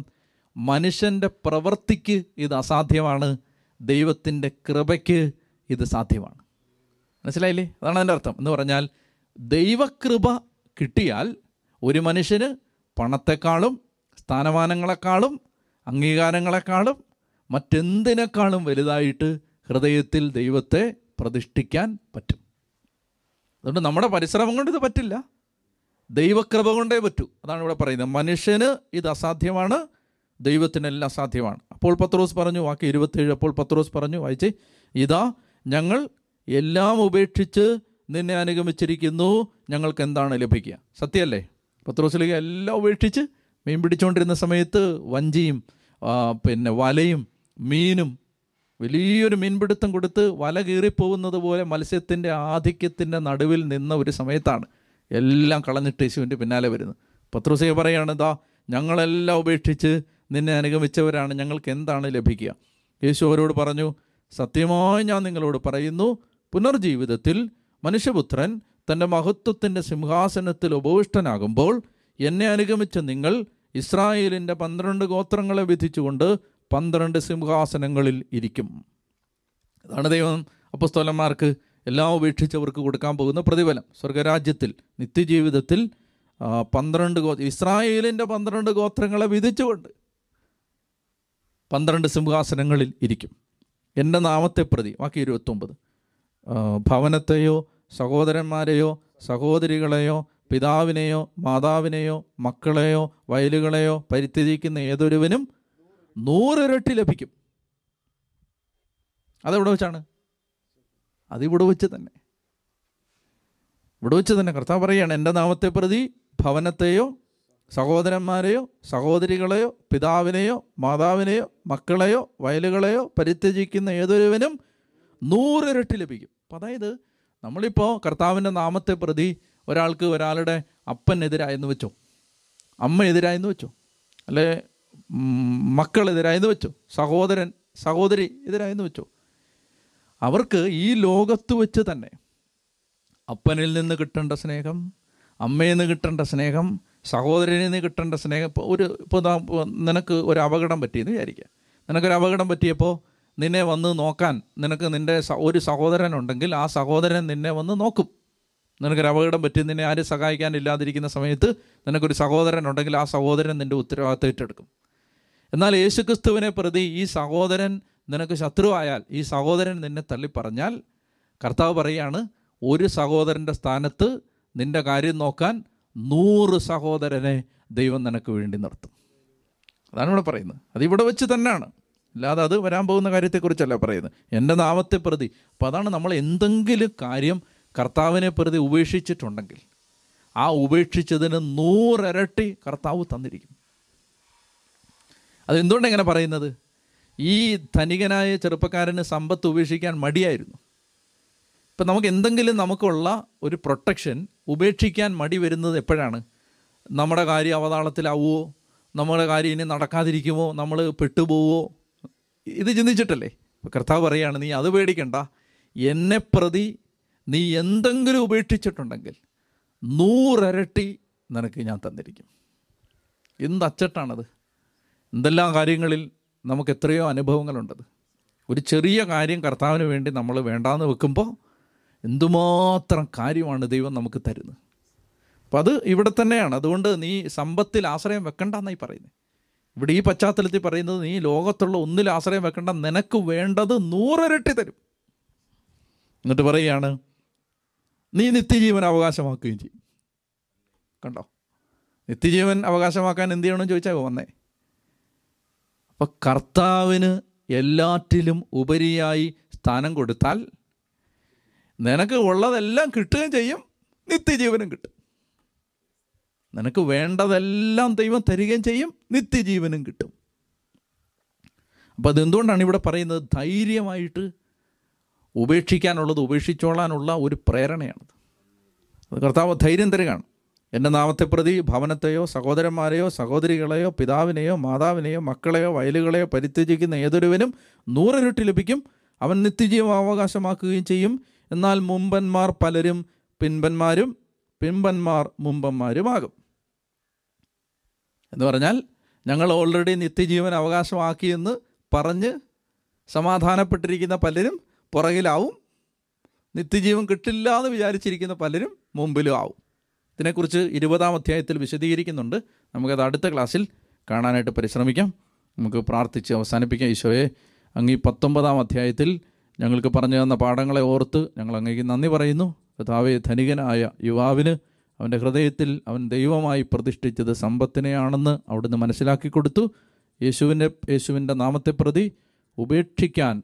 മനുഷ്യൻ്റെ പ്രവൃത്തിക്ക് ഇത് അസാധ്യമാണ്, ദൈവത്തിൻ്റെ കൃപയ്ക്ക് ഇത് സാധ്യമാണ്. മനസ്സിലായില്ലേ? അതാണ് അതിൻ്റെ അർത്ഥം. എന്ന് പറഞ്ഞാൽ ദൈവകൃപ കിട്ടിയാൽ ഒരു മനുഷ്യന് പണത്തെക്കാളും സ്ഥാനമാനങ്ങളെക്കാളും അംഗീകാരങ്ങളെക്കാളും മറ്റെന്തിനേക്കാളും വലുതായിട്ട് ഹൃദയത്തിൽ ദൈവത്തെ പ്രതിഷ്ഠിക്കാൻ പറ്റും. അതുകൊണ്ട് നമ്മുടെ പരിശ്രമം കൊണ്ട് ഇത് പറ്റില്ല, ദൈവകൃപ കൊണ്ടേ പറ്റൂ. അതാണ് ഇവിടെ പറയുന്നത്, മനുഷ്യന് ഇത് അസാധ്യമാണ്, ദൈവത്തിനെല്ലാം സാധ്യമാണ്. അപ്പോൾ പത്രോസ് പറഞ്ഞു, വാക്യം ഇരുപത്തേഴ്, അപ്പോൾ പത്രോസ് പറഞ്ഞു, വായിച്ച്, ഇതാ ഞങ്ങൾ എല്ലാം ഉപേക്ഷിച്ച് നിന്നെ അനുഗമിച്ചിരിക്കുന്നു, ഞങ്ങൾക്ക് എന്താണ് ലഭിക്കുക? സത്യമല്ലേ? പത്രോസിലേക്ക് എല്ലാം ഉപേക്ഷിച്ച് മീൻ പിടിച്ചുകൊണ്ടിരുന്ന സമയത്ത് വഞ്ചിയും പിന്നെ വലയും മീനും, വലിയൊരു മീൻപിടുത്തം കൊടുത്ത് വല കീറിപ്പോകുന്നത് പോലെ മത്സ്യത്തിൻ്റെ ആധിക്യത്തിൻ്റെ നടുവിൽ നിന്ന ഒരു സമയത്താണ് എല്ലാം കളഞ്ഞിട്ട് യേശുവിൻ്റെ പിന്നാലെ വരുന്നത്. പത്രോസേ പറയുകയാണ്, ദാ ഞങ്ങളെല്ലാം ഉപേക്ഷിച്ച് നിന്നെ അനുഗമിച്ചവരാണ്, ഞങ്ങൾക്ക് എന്താണ് ലഭിക്കുക? യേശു അവരോട് പറഞ്ഞു, സത്യമായി ഞാൻ നിങ്ങളോട് പറയുന്നു, പുനർജീവിതത്തിൽ മനുഷ്യപുത്രൻ തൻ്റെ മഹത്വത്തിൻ്റെ സിംഹാസനത്തിൽ ഉപവിഷ്ടനാകുമ്പോൾ എന്നെ അനുഗമിച്ച നിങ്ങൾ ഇസ്രായേലിൻ്റെ പന്ത്രണ്ട് ഗോത്രങ്ങളെ വിധിച്ചുകൊണ്ട് പന്ത്രണ്ട് സിംഹാസനങ്ങളിൽ ഇരിക്കും. അതാണ് ദൈവം അപ്പോസ്തലന്മാർക്ക് എല്ലാം ഉപേക്ഷിച്ചവർക്ക് കൊടുക്കാൻ പോകുന്ന പ്രതിഫലം. സ്വർഗരാജ്യത്തിൽ നിത്യജീവിതത്തിൽ പന്ത്രണ്ട് ഗോ ഇസ്രായേലിൻ്റെ പന്ത്രണ്ട് ഗോത്രങ്ങളെ വിധിച്ചുകൊണ്ട് പന്ത്രണ്ട് സിംഹാസനങ്ങളിൽ ഇരിക്കും. എൻ്റെ നാമത്തെ പ്രതി, ബാക്കി ഇരുപത്തൊമ്പത്, ഭവനത്തെയോ സഹോദരന്മാരെയോ സഹോദരികളെയോ പിതാവിനെയോ മാതാവിനെയോ മക്കളെയോ വയലുകളെയോ പരിത്യജിക്കുന്ന ഏതൊരുവനും നൂറിരട്ടി ലഭിക്കും. അതെവിടെ വെച്ചാണ്? അതിവിടെ വെച്ച് തന്നെ ഇവിടെ വെച്ച് തന്നെ കർത്താവ് പറയുകയാണ്, എൻ്റെ നാമത്തെ പ്രതി ഭവനത്തെയോ സഹോദരന്മാരെയോ സഹോദരികളെയോ പിതാവിനെയോ മാതാവിനെയോ മക്കളെയോ വയലുകളെയോ പരിത്യജിക്കുന്ന ഏതൊരുവനും നൂറിരട്ടി ലഭിക്കും. അപ്പം അതായത് നമ്മളിപ്പോൾ കർത്താവിൻ്റെ നാമത്തെ പ്രതി ഒരാൾക്ക് ഒരാളുടെ അപ്പനെതിരായെന്ന് വെച്ചോ, അമ്മ എതിരായെന്ന് വെച്ചോ, അല്ലേ മക്കളെതിരായെന്ന് വെച്ചോ, സഹോദരൻ സഹോദരി എതിരായെന്ന് വെച്ചോ, അവർക്ക് ഈ ലോകത്ത് വെച്ച് തന്നെ അപ്പനിൽ നിന്ന് കിട്ടേണ്ട സ്നേഹം, അമ്മയിൽ നിന്ന് കിട്ടേണ്ട സ്നേഹം, സഹോദരനിൽ നിന്ന് കിട്ടേണ്ട സ്നേഹം. ഇപ്പോൾ ഒരു ഇപ്പോൾ നിനക്ക് ഒരു അപകടം പറ്റിയെന്ന് വിചാരിക്കുക. നിനക്കൊരു അപകടം പറ്റിയപ്പോൾ നിന്നെ വന്ന് നോക്കാൻ നിനക്ക് നിൻ്റെ ഒരു സഹോദരനുണ്ടെങ്കിൽ ആ സഹോദരൻ നിന്നെ വന്ന് നോക്കും. നിനക്കൊരു അപകടം പറ്റി നിന്നെ ആരും സഹായിക്കാനില്ലാതിരിക്കുന്ന സമയത്ത് നിനക്കൊരു സഹോദരനുണ്ടെങ്കിൽ ആ സഹോദരൻ നിൻ്റെ ഉത്തരവാദിത്തം ഏറ്റെടുക്കും. എന്നാൽ യേശുക്രിസ്തുവിനെ പ്രതി ഈ സഹോദരൻ നിനക്ക് ശത്രുവായാൽ, ഈ സഹോദരൻ നിന്നെ തള്ളിപ്പറഞ്ഞാൽ, കർത്താവ് പറയുകയാണ്, ഒരു സഹോദരൻ്റെ സ്ഥാനത്ത് നിൻ്റെ കാര്യം നോക്കാൻ നൂറ് സഹോദരനെ ദൈവം നിനക്ക് വേണ്ടി നിർത്തും. അതാണ് ഇവിടെ പറയുന്നത്. അതിവിടെ വെച്ച് തന്നെയാണ്, അല്ലാതെ അത് വരാൻ പോകുന്ന കാര്യത്തെക്കുറിച്ചല്ല പറയുന്നത്, എൻ്റെ നാമത്തെ പ്രതി. അപ്പോൾ അതാണ്, നമ്മൾ എന്തെങ്കിലും കാര്യം കർത്താവിനെ പ്രതി ഉപേക്ഷിച്ചിട്ടുണ്ടെങ്കിൽ ആ ഉപേക്ഷിച്ചതിന് നൂറിരട്ടി കർത്താവ് തന്നിരിക്കും. അതെന്തുകൊണ്ടാണ് ഇങ്ങനെ പറയുന്നത്? ഈ ധനികനായ ചെറുപ്പക്കാരന് സമ്പത്ത് ഉപേക്ഷിക്കാൻ മടിയായിരുന്നു. ഇപ്പം നമുക്ക് എന്തെങ്കിലും നമുക്കുള്ള ഒരു പ്രൊട്ടക്ഷൻ ഉപേക്ഷിക്കാൻ മടി വരുന്നത് എപ്പോഴാണ്? നമ്മുടെ കാര്യം അവതാളത്തിലാവുമോ, നമ്മുടെ കാര്യം ഇനി നടക്കാതിരിക്കുമോ, നമ്മൾ പെട്ടുപോവോ, ഇത് ചിന്തിച്ചിട്ടല്ലേ? ഇപ്പോൾ കർത്താവ് പറയുകയാണ്, നീ അത് പേടിക്കണ്ട, എന്നെ പ്രതി നീ എന്തെങ്കിലും ഉപേക്ഷിച്ചിട്ടുണ്ടെങ്കിൽ നൂറിരട്ടി നിനക്ക് ഞാൻ തന്നിരിക്കും. എന്ത് അച്ചട്ടാണത്! എന്തെല്ലാം കാര്യങ്ങളിൽ നമുക്ക് എത്രയോ അനുഭവങ്ങളുണ്ടത്. ഒരു ചെറിയ കാര്യം കർത്താവിന് വേണ്ടി നമ്മൾ വേണ്ടാന്ന് വെക്കുമ്പോൾ എന്തുമാത്രം കാര്യമാണ് ദൈവം നമുക്ക് തരുന്നത്. അപ്പം അത് ഇവിടെ തന്നെയാണ്. അതുകൊണ്ട് നീ സമ്പത്തിൽ ആശ്രയം വെക്കണ്ട എന്നായി പറയുന്നത്. ഇവിടെ ഈ പശ്ചാത്തലത്തിൽ പറയുന്നത്, നീ ലോകത്തുള്ള ഒന്നിൽ ആശ്രയം വെക്കണ്ട, നിനക്ക് വേണ്ടത് നൂറിരട്ടി തരും. എന്നിട്ട് പറയുകയാണ്, നീ നിത്യജീവൻ അവകാശമാക്കുകയും ചെയ്യും. കണ്ടോ, നിത്യജീവൻ അവകാശമാക്കാൻ എന്ത് ചെയ്യണമെന്ന് ചോദിച്ചാൽ വന്നേ. അപ്പം കർത്താവിന് എല്ലാറ്റിലും ഉപരിയായി സ്ഥാനം കൊടുത്താൽ നിനക്ക് ഉള്ളതെല്ലാം കിട്ടുകയും ചെയ്യും, നിത്യജീവനും കിട്ടും. നിനക്ക് വേണ്ടതെല്ലാം ദൈവം തരികയും ചെയ്യും, നിത്യജീവനും കിട്ടും. അപ്പം അതെന്തുകൊണ്ടാണ് ഇവിടെ പറയുന്നത്? ധൈര്യമായിട്ട് ഉപേക്ഷിക്കാനുള്ളത് ഉപേക്ഷിച്ചോളാനുള്ള ഒരു പ്രേരണയാണത്. അത് കർത്താവ് ധൈര്യം തരികയാണ്. എൻ്റെ നാമത്തെ പ്രതി ഭവനത്തെയോ സഹോദരന്മാരെയോ സഹോദരികളെയോ പിതാവിനെയോ മാതാവിനെയോ മക്കളെയോ വയലുകളെയോ പരിത്യജിക്കുന്ന ഏതൊരുവനും നൂറിരട്ടി ലഭിക്കും, അവൻ നിത്യജീവം അവകാശമാക്കുകയും ചെയ്യും. എന്നാൽ മുമ്പന്മാർ പലരും പിൻപന്മാരും പിൻപന്മാർ മുമ്പന്മാരുമാകും. എന്ന് പറഞ്ഞാൽ ഞങ്ങൾ ഓൾറെഡി നിത്യജീവൻ അവകാശമാക്കിയെന്ന് പറഞ്ഞ് സമാധാനപ്പെട്ടിരിക്കുന്ന പലരും പുറകിലാവും, നിത്യജീവൻ കിട്ടില്ല എന്ന് വിചാരിച്ചിരിക്കുന്ന പലരും മുമ്പിലും ആവും. ഇതിനെക്കുറിച്ച് ഇരുപതാം അധ്യായത്തിൽ വിശദീകരിക്കുന്നുണ്ട്. നമുക്കത് അടുത്ത ക്ലാസ്സിൽ കാണാനായിട്ട് പരിശ്രമിക്കാം. നമുക്ക് പ്രാർത്ഥിച്ച് അവസാനിപ്പിക്കാം. ഈശോയെ, അങ്ങ് ഈ പത്തൊമ്പതാം അധ്യായത്തിൽ ഞങ്ങൾക്ക് പറഞ്ഞു തന്ന പാഠങ്ങളെ ഓർത്ത് ഞങ്ങൾ അങ്ങേക്ക് നന്ദി പറയുന്നു. കർത്താവേ, ധനികനായ യുവാവിന് അവൻ്റെ ഹൃദയത്തിൽ അവൻ ദൈവമായി പ്രതിഷ്ഠിച്ചത് സമ്പത്തിനെയാണെന്ന് അവിടുന്ന് മനസ്സിലാക്കി കൊടുത്തു. യേശുവിൻ്റെ യേശുവിൻ്റെ നാമത്തെ പ്രതി ഉപേക്ഷിക്കാൻ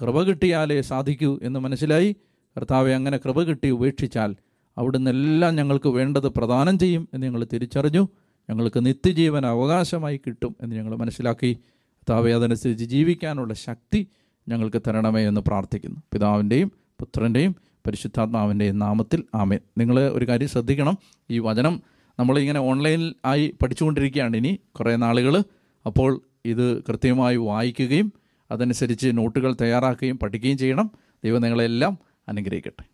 കൃപ കിട്ടിയാലേ സാധിക്കൂ എന്ന് മനസ്സിലായി. കർത്താവെ, അങ്ങനെ കൃപ കിട്ടി ഉപേക്ഷിച്ചാൽ അവിടുന്ന് എല്ലാം ഞങ്ങൾക്ക് വേണ്ടത് പ്രദാനം ചെയ്യും എന്ന് ഞങ്ങൾ തിരിച്ചറിഞ്ഞു. ഞങ്ങൾക്ക് നിത്യജീവൻ അവകാശമായി കിട്ടും എന്ന് ഞങ്ങൾ മനസ്സിലാക്കി. കർത്താവെ, അതനുസരിച്ച് ജീവിക്കാനുള്ള ശക്തി ഞങ്ങൾക്ക് തരണമേ എന്ന് പ്രാർത്ഥിക്കുന്നു. പിതാവിൻ്റെയും പുത്രൻ്റെയും പരിശുദ്ധാത്മാവിൻ്റെയും നാമത്തിൽ ആമേൻ. നിങ്ങൾ ഒരു കാര്യം ശ്രദ്ധിക്കണം. ഈ വചനം നമ്മളിങ്ങനെ ഓൺലൈനിൽ ആയി പഠിച്ചുകൊണ്ടിരിക്കുകയാണ് ഇനി കുറേ നാളുകൾ. അപ്പോൾ ഇത് കൃത്യമായി വായിക്കുകയും അതനുസരിച്ച് നോട്ടുകൾ തയ്യാറാക്കുകയും പഠിക്കുകയും ചെയ്യണം. ദൈവം നിങ്ങളെല്ലാം അനുഗ്രഹിക്കട്ടെ.